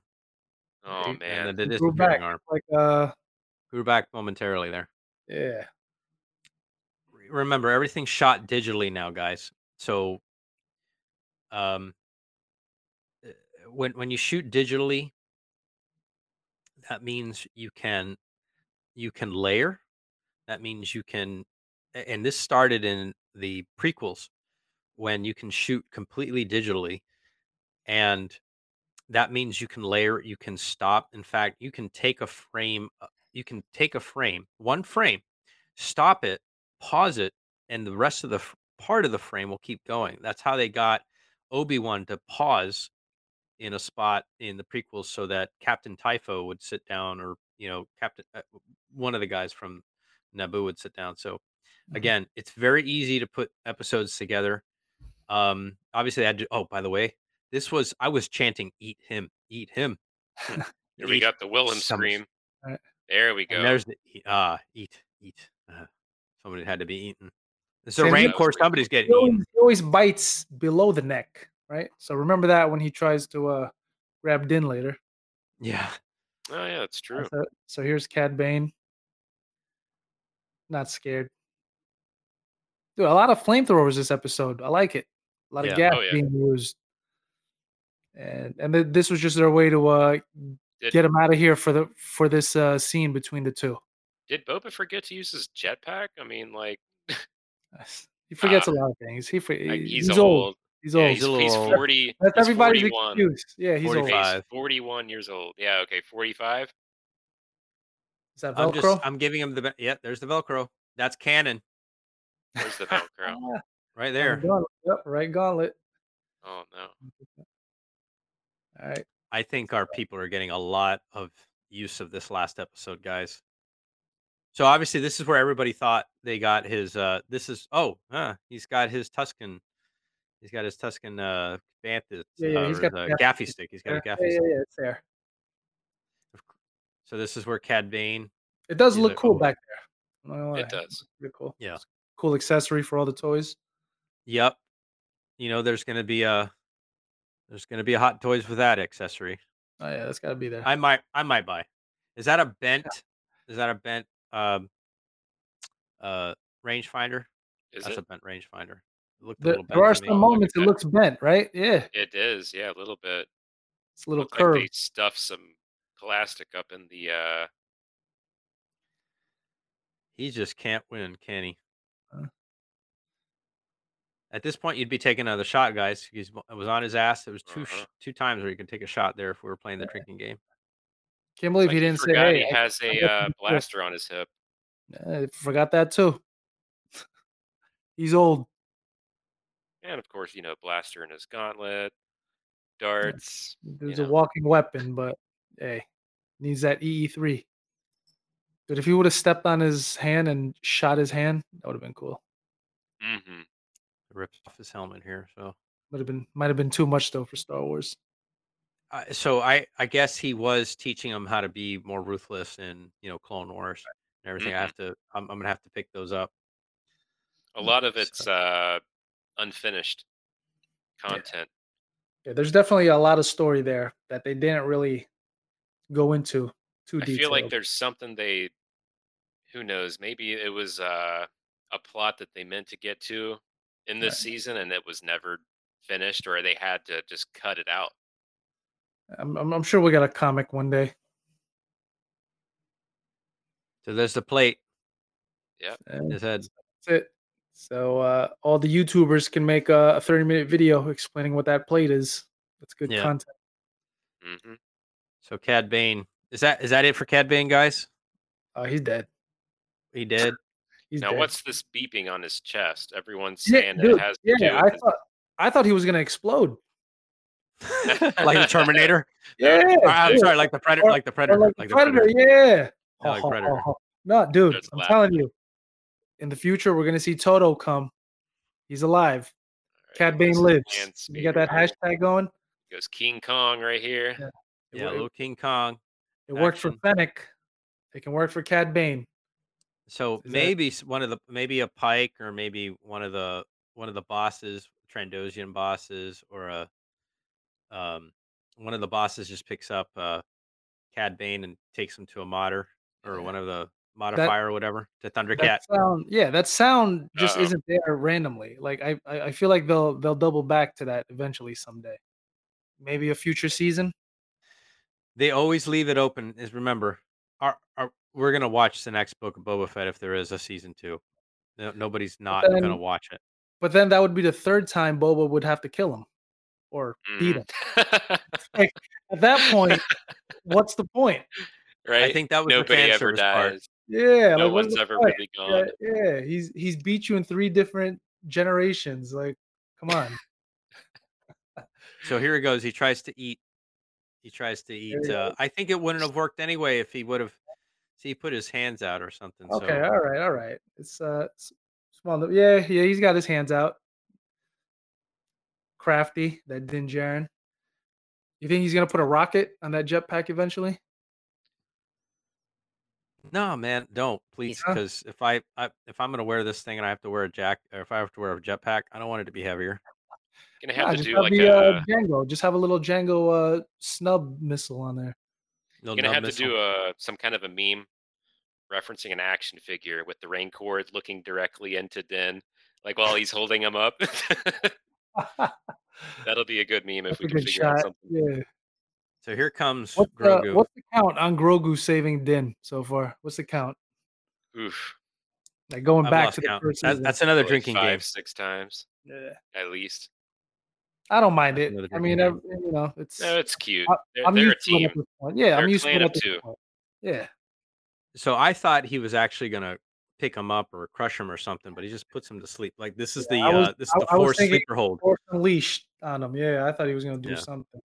Oh man, and the disappearing arm. Like uh. Grew back momentarily there. Yeah. Remember, everything's shot digitally now, guys. So, um, when when you shoot digitally, that means you can you can layer. That means you can, and this started in the prequels when you can shoot completely digitally, and that means you can layer. You can stop. In fact, you can take a frame. You can take a frame, one frame, stop it. Pause it, and the rest of the f- part of the frame will keep going. That's how they got Obi-Wan to pause in a spot in the prequels so that Captain Typho would sit down, or you know, Captain uh, one of the guys from Naboo would sit down. So again, it's very easy to put episodes together. Um, obviously, I do. Oh, by the way, this was I was chanting, "Eat him, eat him." Here we eat got the Wilhelm scream. Right. There we go. And there's the ah, uh, eat, eat. Uh, Somebody had to be eaten. It's a Rancor. Somebody's getting always, eaten. He always bites below the neck, right? So remember that when he tries to uh, grab Din later. Yeah. Oh, yeah, that's true. So, so here's Cad Bane. Not scared. Dude, a lot of flamethrowers this episode. I like it. A lot yeah. of gas oh, yeah. being used. And and th- this was just their way to uh, Did- get him out of here for the for this uh, scene between the two. Did Boba forget to use his jetpack? I mean, like... he forgets uh, a lot of things. He for, he, he's, he's old. old. He's old. Yeah, he's, he's, he's forty. That's he's everybody's forty-one. Excuse. Yeah, he's forty-five. Old. He's forty-one years old. Yeah, okay, forty-five. Is that Velcro? I'm, just, I'm giving him the... Yeah, there's the Velcro. That's canon. Where's the Velcro? yeah. Right there. Right gauntlet. Yep, right gauntlet. Oh, no. All right. I think our people are getting a lot of use of this last episode, guys. So obviously this is where everybody thought they got his, uh, this is, oh, uh, he's got his Tuscan, he's got his Tuscan uh, Vanth, yeah, yeah, uh, he's got uh, gaffy, gaffy stick. He's got yeah, a gaffy yeah, stick. Yeah, yeah, it's there. So this is where Cad Bane. It does look like, cool oh, back there. It does. It's pretty cool. Yeah. It's a cool accessory for all the toys. Yep. You know, there's going to be a, there's going to be a Hot Toys with that accessory. Oh yeah, that's got to be there. I might, I might buy. Is that a bent? Yeah. Is that a bent? Um, uh, rangefinder. Is That's it? a bent rangefinder. It the, bent there are some moments it looks bent, right? Yeah, it is. Yeah, a little bit. It's a little it curved. Like they stuff some plastic up in the. Uh... He just can't win, can he? Huh? At this point, you'd be taking another shot, guys. He's it was on his ass. It was two uh-huh. two times where you could take a shot there if we were playing the yeah. drinking game. Can't believe like he didn't say hey, he has I, a uh, blaster on his hip. I forgot that too. He's old. And of course, you know, blaster in his gauntlet, darts. There's a know. walking weapon, but hey, needs that E E three. But if he would have stepped on his hand and shot his hand, that would have been cool. Mm-hmm. It rips off his helmet here, so might have been might have been too much though for Star Wars. Uh, so I, I guess he was teaching them how to be more ruthless in, you know, Clone Wars and everything. Mm-hmm. I have to, I'm, I'm gonna have to pick those up. A lot of it's so. uh, unfinished content. Yeah. yeah, there's definitely a lot of story there that they didn't really go into too deep. I detailed. feel like there's something they, who knows, maybe it was uh, a plot that they meant to get to in this right. season and it was never finished, or they had to just cut it out. I'm, I'm sure we got a comic one day. So there's the plate. Yeah. His head. That's it. So uh, all the YouTubers can make a thirty minute video explaining what that plate is. That's good yeah. content. Mm-hmm. So Cad Bane. Is that is that it for Cad Bane, guys? Oh, uh, he's dead. He dead? He's now, dead. What's this beeping on his chest? Everyone's saying yeah, that dude, it has to yeah, do I with thought, I thought he was going to explode. Like the Terminator, yeah. Or, I'm yeah. sorry, like the Predator, or, like the Predator, like, like the Predator, predator. yeah. Oh, like predator. Oh, oh, oh. No, dude, Just I'm laughing. telling you, in the future we're gonna see Toto come. He's alive. Right, Cad Bane lives. You got that hashtag going. Goes King Kong right here. Yeah, yeah little King Kong. It Action. worked for Fennec. It can work for Cad Bane. So Is maybe that... one of the maybe a Pike or maybe one of the one of the bosses, Trandoshan bosses, or a. Um, one of the bosses just picks up uh, Cad Bane and takes him to a modder or one of the modifier that, or whatever to Thundercat. That sound, yeah, that sound just Uh-oh. isn't there randomly. Like I, I feel like they'll they'll double back to that eventually someday. Maybe a future season. They always leave it open. Is remember, our, our, we're gonna watch the next Book of Boba Fett if there is a season two. No, nobody's not then, gonna watch it. But then that would be the third time Boba would have to kill him. Or beat him. Like, at that point, what's the point? Right. I think that was nobody the ever dies. Part. Yeah. No like, one's ever point? really gone. Yeah, yeah. He's he's beat you in three different generations. Like, come on. So here he goes. He tries to eat. He tries to eat. Uh, I think it wouldn't have worked anyway if he would have. See, he put his hands out or something. Okay. So. All right. All right. It's uh. Small. Yeah. Yeah. He's got his hands out. Crafty, that Din Djarin. You think he's gonna put a rocket on that jetpack eventually? No, man, don't please. Because yeah. if I, I if I'm gonna wear this thing and I have to wear a jack, or if I have to wear a jetpack, I don't want it to be heavier. Gonna have yeah, to do have like the, a uh, Django. Just have a little Django uh, snub missile on there. You're gonna have missile. to do a, some kind of a meme referencing an action figure with the rain cord looking directly into Din, like while he's holding him up. That'll be a good meme if That's we can figure shot. out something. Yeah. So here comes what's Grogu. The, what's the count on Grogu saving Din so far? What's the count? Oof. Like going I've back to count. the first season. That's another Probably drinking five, game. Five, six times. Yeah. At least. I don't mind it. I mean, I, you know, it's no, it's cute. I, they're I'm they're used a team. To one. Yeah, they're I'm used to it too. Yeah. So I thought he was actually gonna pick him up or crush him or something, but he just puts him to sleep. Like this is yeah, the was, uh, this is the I, force I sleeper hold. Force unleashed on him. Yeah, I thought he was gonna do yeah. something.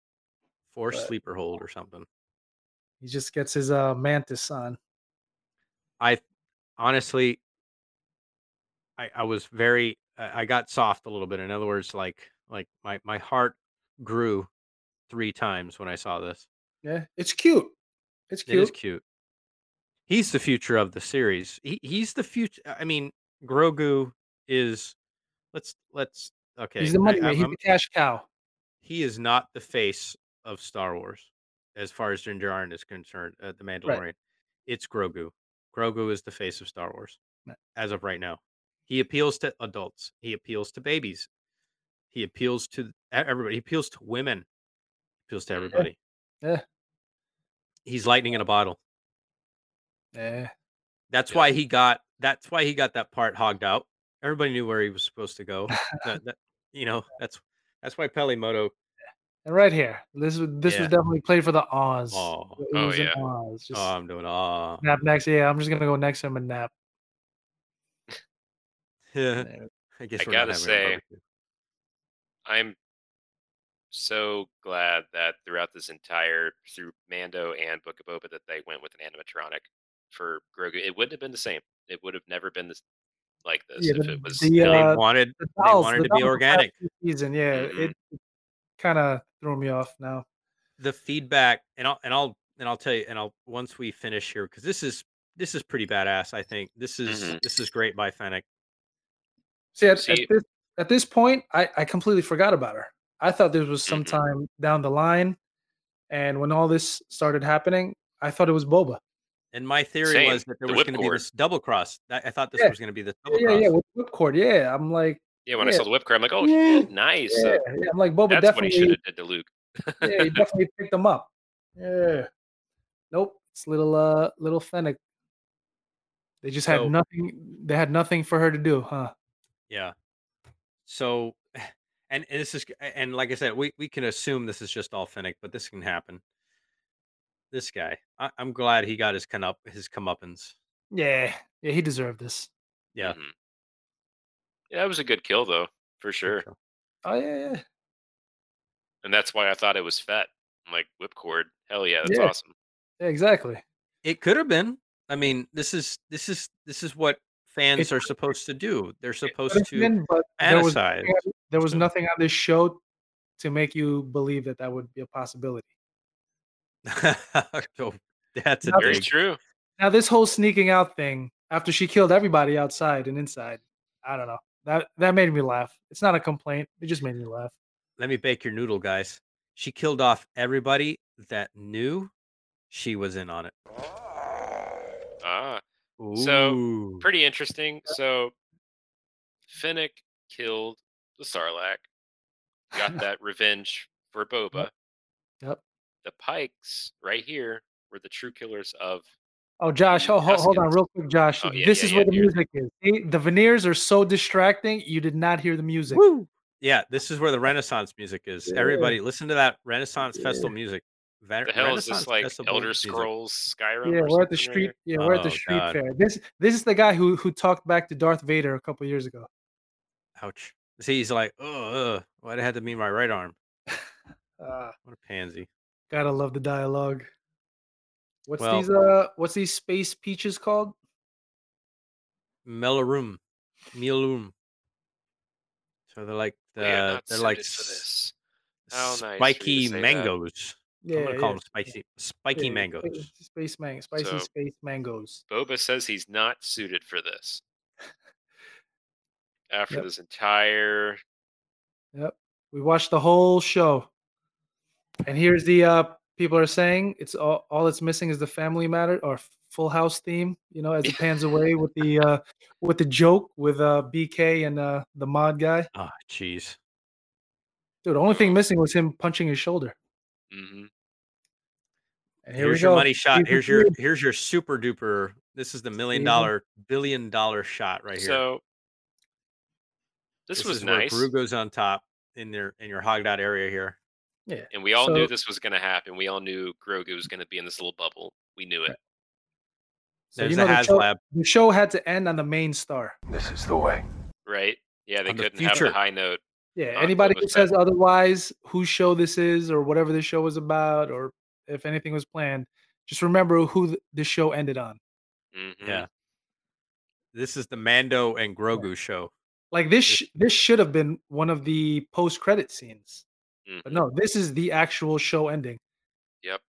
Force but sleeper hold or something. He just gets his uh mantis on. I honestly, I, I was very, I got soft a little bit. In other words, like, like my, my heart grew three times when I saw this. Yeah. It's cute. It's cute. It is cute. He's the future of the series. He, he's the future. I mean, Grogu is, let's, let's, okay. He's the money man. He's the cash cow. He is not the face of Star Wars as far as Din Djarin is concerned, uh, The Mandalorian. Right. It's Grogu. Grogu is the face of Star Wars as of right now. He appeals to adults. He appeals to babies. He appeals to everybody. He appeals to women. He appeals to everybody. Yeah. Yeah. He's lightning in a bottle. Yeah. That's yeah. why he got that's why he got that part hogged out. Everybody knew where he was supposed to go. that, that, you know, that's that's why Peli Motto. And right here, this was this yeah. was definitely played for the Oz. Oh, oh yeah. Oz. Just oh, I'm doing aw. Nap next. Yeah, I'm just gonna go next to him and nap. Yeah, I guess I gotta say, I'm so glad that throughout this entire through Mando and Book of Boba that they went with an animatronic for Grogu. It wouldn't have been the same. It would have never been this like this yeah, if the, it was. The, uh, they wanted the dolls, they wanted the to be organic. Season, yeah, mm-hmm. it, it kind of threw me off. Now the feedback, and I'll and I'll and I'll tell you, and I'll once we finish here because this is this is pretty badass. I think this is mm-hmm. this is great by Fennec. See, at, See at, this, at this point, I, I completely forgot about her. I thought this was sometime mm-hmm. down the line. And when all this started happening, I thought it was Boba. And my theory Same. was that there the was going to be this double cross. I thought this yeah. was going to be this double yeah, cross. Yeah, yeah, with whipcord. Yeah, I'm like. Yeah, when yeah. I saw the whipcord, I'm like, oh, yeah. shit, nice. Yeah. Uh, yeah, I'm like, Boba that's definitely. That's what he should have did to Luke. yeah, he definitely picked them up. Yeah. Nope. It's little, uh, little Fennec. They just had so, nothing. They had nothing for her to do, huh? Yeah. So, and, and this is, and like I said, we, we can assume this is just all Fennec, but this can happen. This guy, I, I'm glad he got his come his comeuppance. Yeah. Yeah. He deserved this. Yeah. Mm-hmm. Yeah. It was a good kill though, for sure. Oh yeah. yeah. And that's why I thought it was Fett. I'm like whipcord. Hell yeah. That's yeah. awesome. Yeah, exactly. It could have been. I mean, this is, this is, this is what fans it's, are supposed to do. They're supposed to been, but there was, there was nothing on this show to make you believe that that would be a possibility. oh, that's now a very this, true. Now this whole sneaking out thing after she killed everybody outside and inside, I don't know. That that made me laugh. It's not a complaint. It just made me laugh. Let me bake your noodle, guys. She killed off everybody that knew she was in on it. Ah. Ooh. So pretty interesting. So Fennec killed the Sarlacc, got that revenge for Boba. Yep. The Pikes right here were the true killers of. Oh, Josh, oh, hold on real quick, Josh. Oh, yeah, this yeah, is yeah, where yeah, the music is. See, the veneers are so distracting. You did not hear the music. Woo! Yeah, this is where the Renaissance music is. Yeah. Everybody, listen to that Renaissance yeah. festival music. The hell is this, like Elder Scrolls, Skyrim? Yeah, we're at the street. Yeah, we're at the street fair. This this is the guy who who talked back to Darth Vader a couple years ago. Ouch! See, he's like, oh, why'd it have to be my right arm? uh, what a pansy! Gotta love the dialogue. What's well, these uh? What's these space peaches called? Melarum, Mielum. So they're like the yeah, they're like s- spiky nice mangoes. That. Yeah, I'm gonna call yeah. them spicy, spiky yeah, mangoes. Space, space man, spicy so, space mangoes. Boba says he's not suited for this. After yep. this entire, yep, we watched the whole show, and here's the uh, people are saying it's all, all it's missing is the Family Matter or Full House theme. You know, as it pans away with the uh, with the joke with uh, B K and uh, the mod guy. Oh, jeez, dude, the only thing missing was him punching his shoulder. Mm-hmm. And here's your money shot. Here's your here's your super duper. This is the million dollar, billion dollar shot right here. So this, this was nice. Grogu's on top in their in your hogged out area here. Yeah, and we all so, knew this was going to happen. We all knew Grogu was going to be in this little bubble. We knew it. So There's you know, the HasLab. The show had to end on the main star. This is the way. Right? Yeah, they on couldn't the have a high note. Yeah, Not anybody who says better. otherwise, whose show this is or whatever this show was about or if anything was planned, just remember who th- this show ended on. Mm-hmm. Yeah. This is the Mando and Grogu yeah. show. Like this, sh- this should have been one of the post-credit scenes, mm-hmm. but no, this is the actual show ending. Yep.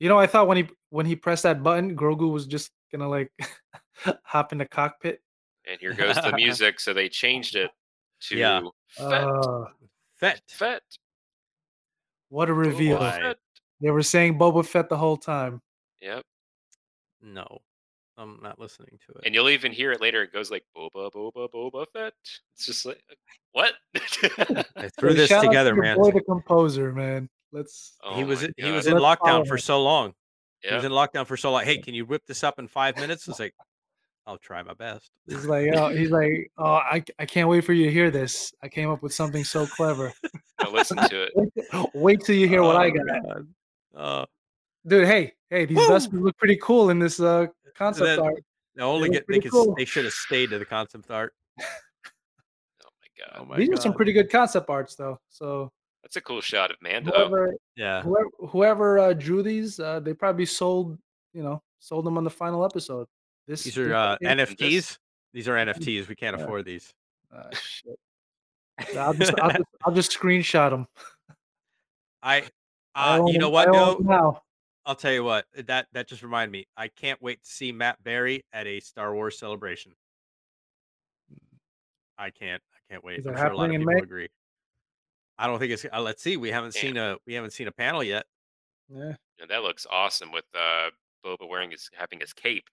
You know, I thought when he when he pressed that button, Grogu was just gonna like hop in the cockpit. And here goes the music. So they changed it to yeah. Fett. Uh, Fett. Fett. What a reveal! They were saying Boba Fett the whole time. Yep. No, I'm not listening to it. And you'll even hear it later. It goes like Boba, Boba, Boba Fett. It's just like what? I threw this shout together, out to man. Boy, the composer, man. Let's. Oh he was God. he was in Let's lockdown for so long. Yep. He was in lockdown for so long. Hey, can you whip this up in five minutes? It's like, I'll try my best. He's like, oh, he's like, oh, I, I can't wait for you to hear this. I came up with something so clever. Now listen to it. wait, wait till you hear oh, what I got. Uh, Dude, hey, hey, these Vespies look pretty cool in this uh, concept that, art. They only they get they, could, cool. they should have stayed to the concept art. Oh my god! Oh my these god. are some pretty good concept arts, though. So that's a cool shot of Mando. Whoever, yeah, whoever, whoever uh, drew these, uh, they probably sold, you know, sold them on the final episode. This, these are uh, N F Ts. This? These are N F Ts. We can't yeah. afford these. Uh, shit. I'll, just, I'll, just, I'll just screenshot them. I, uh, I you know what? No, I'll tell you what. That that just reminded me. I can't wait to see Matt Berry at a Star Wars celebration. I can't. I can't wait. Is I'm sure a lot of people May? agree. I don't think it's. Uh, let's see. We haven't Damn. seen a. We haven't seen a panel yet. Yeah. yeah that looks awesome with uh, Boba wearing his having his cape.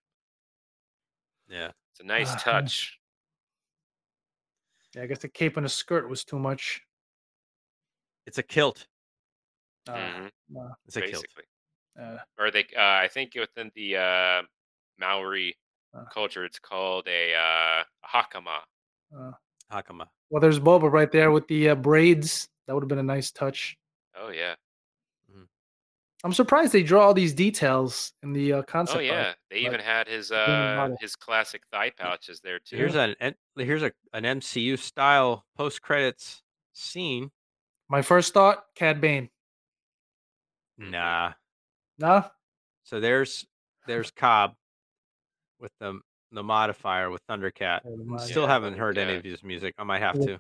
Yeah, it's a nice uh, touch. Yeah, I guess the cape and a skirt was too much. It's a kilt. Uh, mm-hmm. uh, it's basically. a kilt. Uh, or they, uh, I think within the uh, Maori uh, culture, it's called a uh, hakama. Uh, hakama. Well, there's Boba right there with the uh, braids. That would have been a nice touch. Oh yeah. I'm surprised they draw all these details in the uh, concept. Oh yeah, art. they like, even had his uh, his classic thigh pouches there too. Here's an here's a, an M C U style post credits scene. My first thought, Cad Bane. Nah, nah. So there's there's Cobb with the the modifier with Thundercat. Oh, mod- Still yeah. haven't heard yeah. any of his music. I might have yeah. to.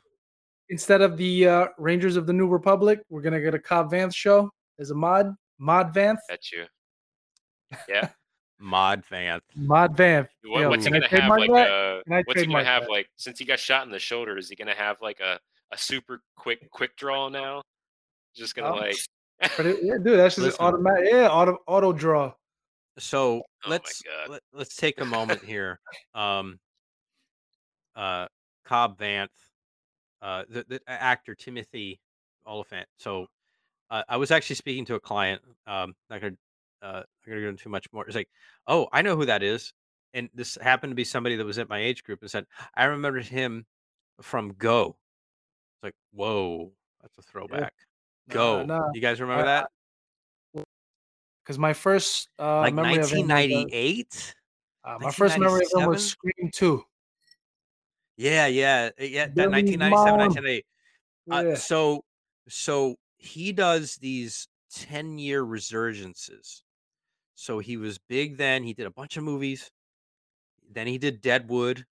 Instead of the uh, Rangers of the New Republic, we're gonna get a Cobb Vanth show as a mod. Mod Vanth. That's you. Yeah. Mod Vanth. Mod Vanth. What, what's he gonna have like uh, what's he gonna have like since he got shot in the shoulder, is he gonna have like a, a super quick quick draw now? Just gonna oh. like it, yeah, dude, that's just an automatic yeah, auto auto draw. So oh let's let, let's take a moment here. Um uh Cobb Vanth, uh the, the actor Timothy Oliphant. So Uh, I was actually speaking to a client. Um, not gonna, uh, not gonna go into too much more. It's like, oh, I know who that is, and this happened to be somebody that was at my age group and said, I remembered him from Go. It's like, whoa, that's a throwback. Yeah. Go, no, no, no. You guys remember uh, that? Because my first uh, like memory nineteen ninety-eight. Uh, my first memory of him was Scream two. Yeah, yeah, yeah. That nineteen ninety-seven, nineteen ninety-eight. Uh, yeah. So, so. He does these ten-year resurgences. So he was big then. He did a bunch of movies. Then he did Deadwood.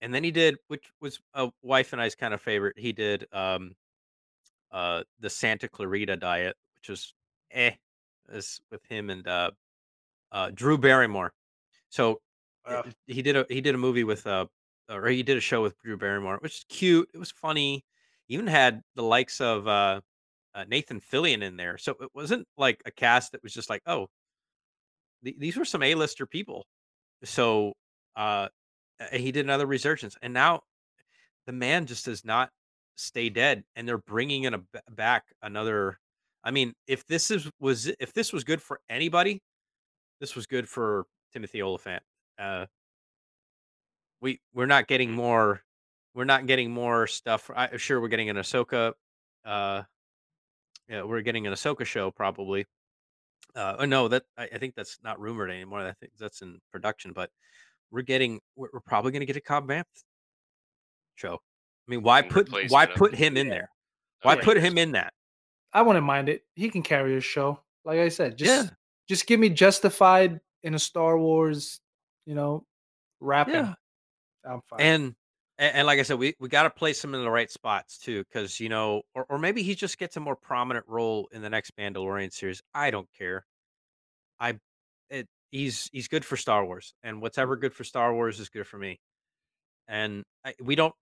And then he did, which was a wife and I's kind of favorite, he did um, uh, the Santa Clarita Diet, which was eh, is with him and uh, uh, Drew Barrymore. So uh, he did a he did a movie with, uh, or he did a show with Drew Barrymore, which is cute. It was funny. Even had the likes of uh, uh, Nathan Fillion in there. So it wasn't like a cast that was just like, oh, th- these were some A-lister people. So uh, he did another resurgence. And now the man just does not stay dead. And they're bringing in a b- back another. I mean, if this is was if this was good for anybody, this was good for Timothy Oliphant. Uh, we, we're not getting more. We're not getting more stuff. I'm sure we're getting an Ahsoka. Uh, yeah, we're getting an Ahsoka show probably. Uh, oh no, that I, I think that's not rumored anymore. I think that's in production, but we're getting. We're, we're probably going to get a Cobb Vanth show. I mean, why put why put him in there? Why put him in that? I wouldn't mind it. He can carry a show. Like I said, just yeah. just give me Justified in a Star Wars, you know, rapping. Yeah. I'm fine. And, and and like I said, we, we got to place him in the right spots too, because, you know, or, or maybe he just gets a more prominent role in the next Mandalorian series. I don't care. I it, he's he's good for Star Wars, and what's ever good for Star Wars is good for me. And I, we don't.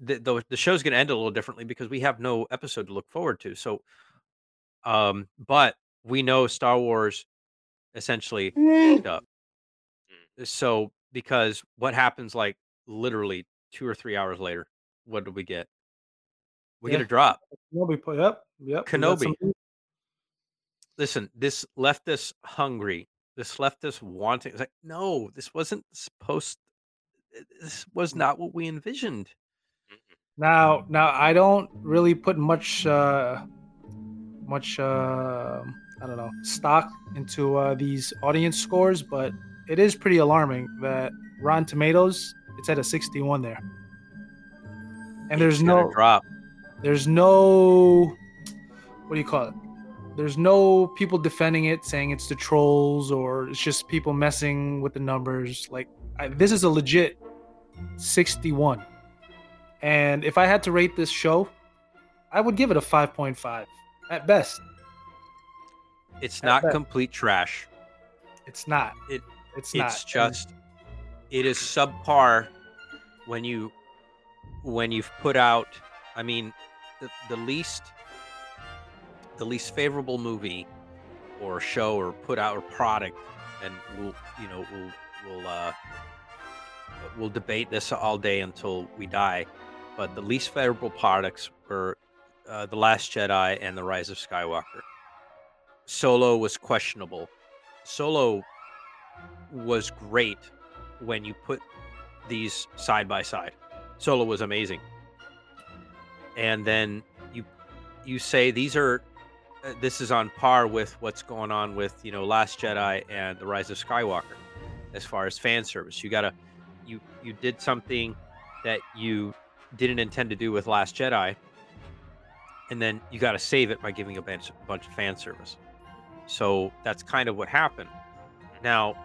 The, the, the show's going to end a little differently because we have no episode to look forward to. So, um, but we know Star Wars essentially ended up. So, because what happens like literally two or three hours later, what do we get? We yeah. get a drop. Kenobi, yep, yep. Kenobi. Listen, this left us hungry. This left us wanting. It's like, no, this wasn't supposed. This was not what we envisioned. Now, now I don't really put much, uh, much, uh, I don't know, stock into uh, these audience scores, but it is pretty alarming that Rotten Tomatoes, it's at a sixty-one there, and there's it's no drop. There's no, what do you call it? There's no people defending it, saying it's the trolls or it's just people messing with the numbers. Like I, this is a legit sixty-one. And if I had to rate this show, I would give it a five point five at best. It's not complete trash. It's not. It, it's not. It's just, it is subpar when you, when you've put out, I mean, the, the least, the least favorable movie or show or put out or product, and we'll, you know, we'll, we'll, uh, we'll debate this all day until we die. But the least favorable products were uh, The Last Jedi and The Rise of Skywalker. Solo was questionable. Solo was great when you put these side by side. Solo was amazing. And then you you say these are uh, this is on par with what's going on with, you know, Last Jedi and The Rise of Skywalker as far as fan service. You gotta you you did something that you didn't intend to do with Last Jedi, and then you got to save it by giving a bunch, a bunch of fan service. So that's kind of what happened. Now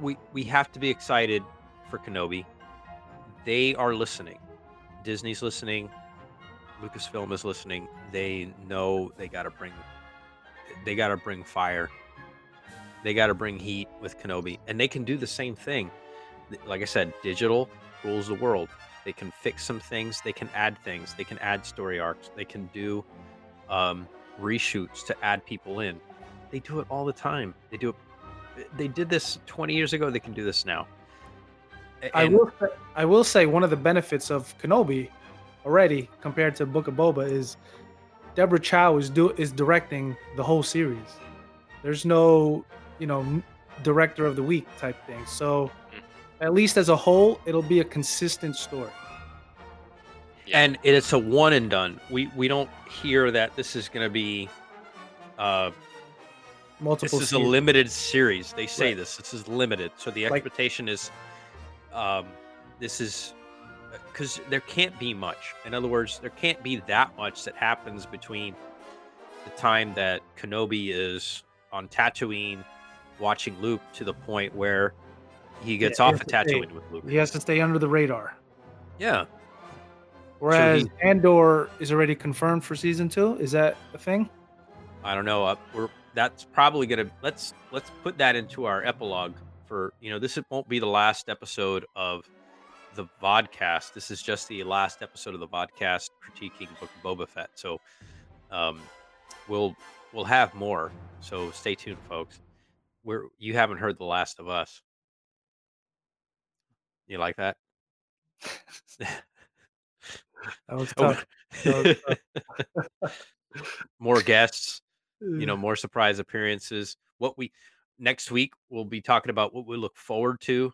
we we have to be excited for Kenobi. They are listening. Disney's listening. Lucasfilm is listening. They know they got to bring they got to bring fire. They got to bring heat with Kenobi, and they can do the same thing. Like I said, digital rules the world. They can fix some things. They can add things. They can add story arcs. They can do um, reshoots to add people in. They do it all the time. They do it. They did this twenty years ago. They can do this now. And I will. I will say one of the benefits of Kenobi already compared to Book of Boba is Deborah Chow is do is directing the whole series. There's no, you know, director of the week type thing. So. At least as a whole, it'll be a consistent story. And it's a one and done. We we don't hear that this is going to be uh, multiple. This is series. A limited series. They say right. this. This is limited. So the expectation like, is um, this is because there can't be much. In other words, there can't be that much that happens between the time that Kenobi is on Tatooine watching Luke to the point where he gets yeah, off of Tatooine stay. with Luke. He has to stay under the radar. Yeah. Whereas so he, Andor is already confirmed for season two. Is that a thing? I don't know. Uh, we're that's probably gonna let's let's put that into our epilogue for you know this won't be the last episode of the Vodcast. This is just the last episode of the Vodcast critiquing Book of Boba Fett. So um, we'll we'll have more. So stay tuned, folks. We're you haven't heard the last of us. You like that? that was tough. That was tough. More guests, you know, more surprise appearances. What we next week we'll be talking about what we look forward to.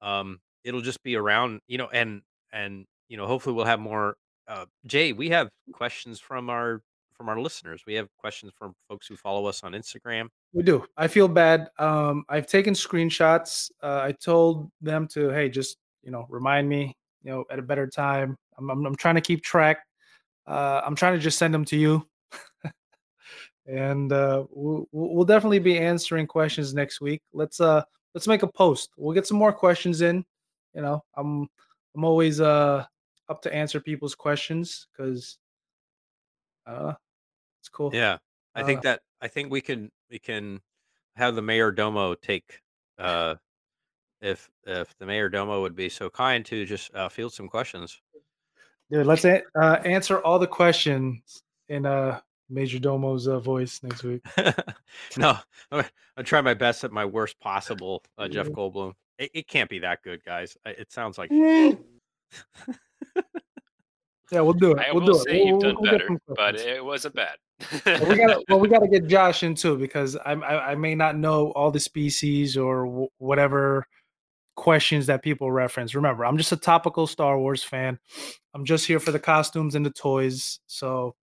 Um, it'll just be around, you know, and and you know, hopefully we'll have more. Uh, Jay, we have questions from our from our listeners. We have questions from folks who follow us on Instagram. We do. I feel bad. Um, I've taken screenshots. Uh, I told them to, hey, just, you know, remind me, you know, at a better time. I'm, I'm, I'm trying to keep track. Uh, I'm trying to just send them to you. and uh, we'll, we'll definitely be answering questions next week. Let's uh, let's make a post. We'll get some more questions in. You know, I'm I'm always uh up to answer people's questions because uh it's cool. Yeah, I uh, think that I think we can we can have the Mayor Domo take uh if if the Mayor Domo would be so kind to just uh, field some questions. Dude, let's a- uh, answer all the questions in uh Major Domo's uh, voice next week. No, I'm, I'll try my best at my worst possible uh, Jeff Goldblum. It, it can't be that good, guys. I, it sounds like. Yeah, we'll do it. I we'll will do say it. You've we'll, done we'll better, but it wasn't bad. Well, we got well, we got to get Josh in too because I, I I may not know all the species or w- whatever questions that people reference. Remember, I'm just a topical Star Wars fan. I'm just here for the costumes and the toys. So.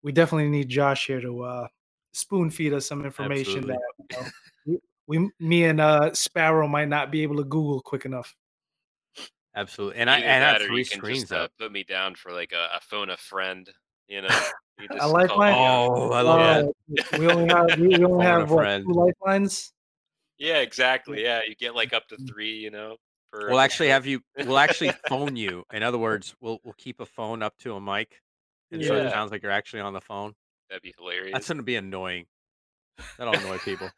We definitely need Josh here to uh, spoon feed us some information. Absolutely. That you know, we, me and uh, Sparrow might not be able to Google quick enough. Absolutely, and Either I and I have three screens just, up. Uh, put me down for like a, a phone a friend. You know, you just I like my. Oh, I love uh, that. We only have we only have what, two lifelines. Yeah, exactly. Yeah, you get like up to three. You know, per... we'll actually have you. We'll actually phone you. In other words, we'll we'll keep a phone up to a mic. And yeah. So it sounds like you're actually on the phone. That'd be hilarious. That's going to be annoying. That'll annoy people.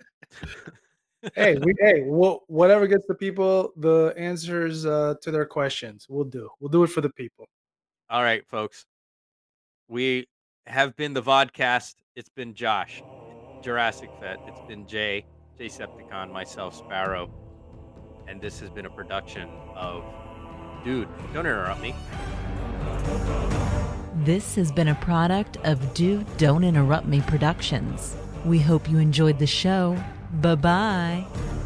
Hey, we, hey, we'll, whatever gets the people the answers uh, to their questions, we'll do. We'll do it for the people. All right, folks. We have been the Vodcast. It's been Josh, Jurassic Fett. It's been Jay, Jacepticon, myself, Sparrow. And this has been a production of Dude, Don't Interrupt Me. This has been a product of Dude, Don't Interrupt Me Productions. We hope you enjoyed the show. Bye-bye.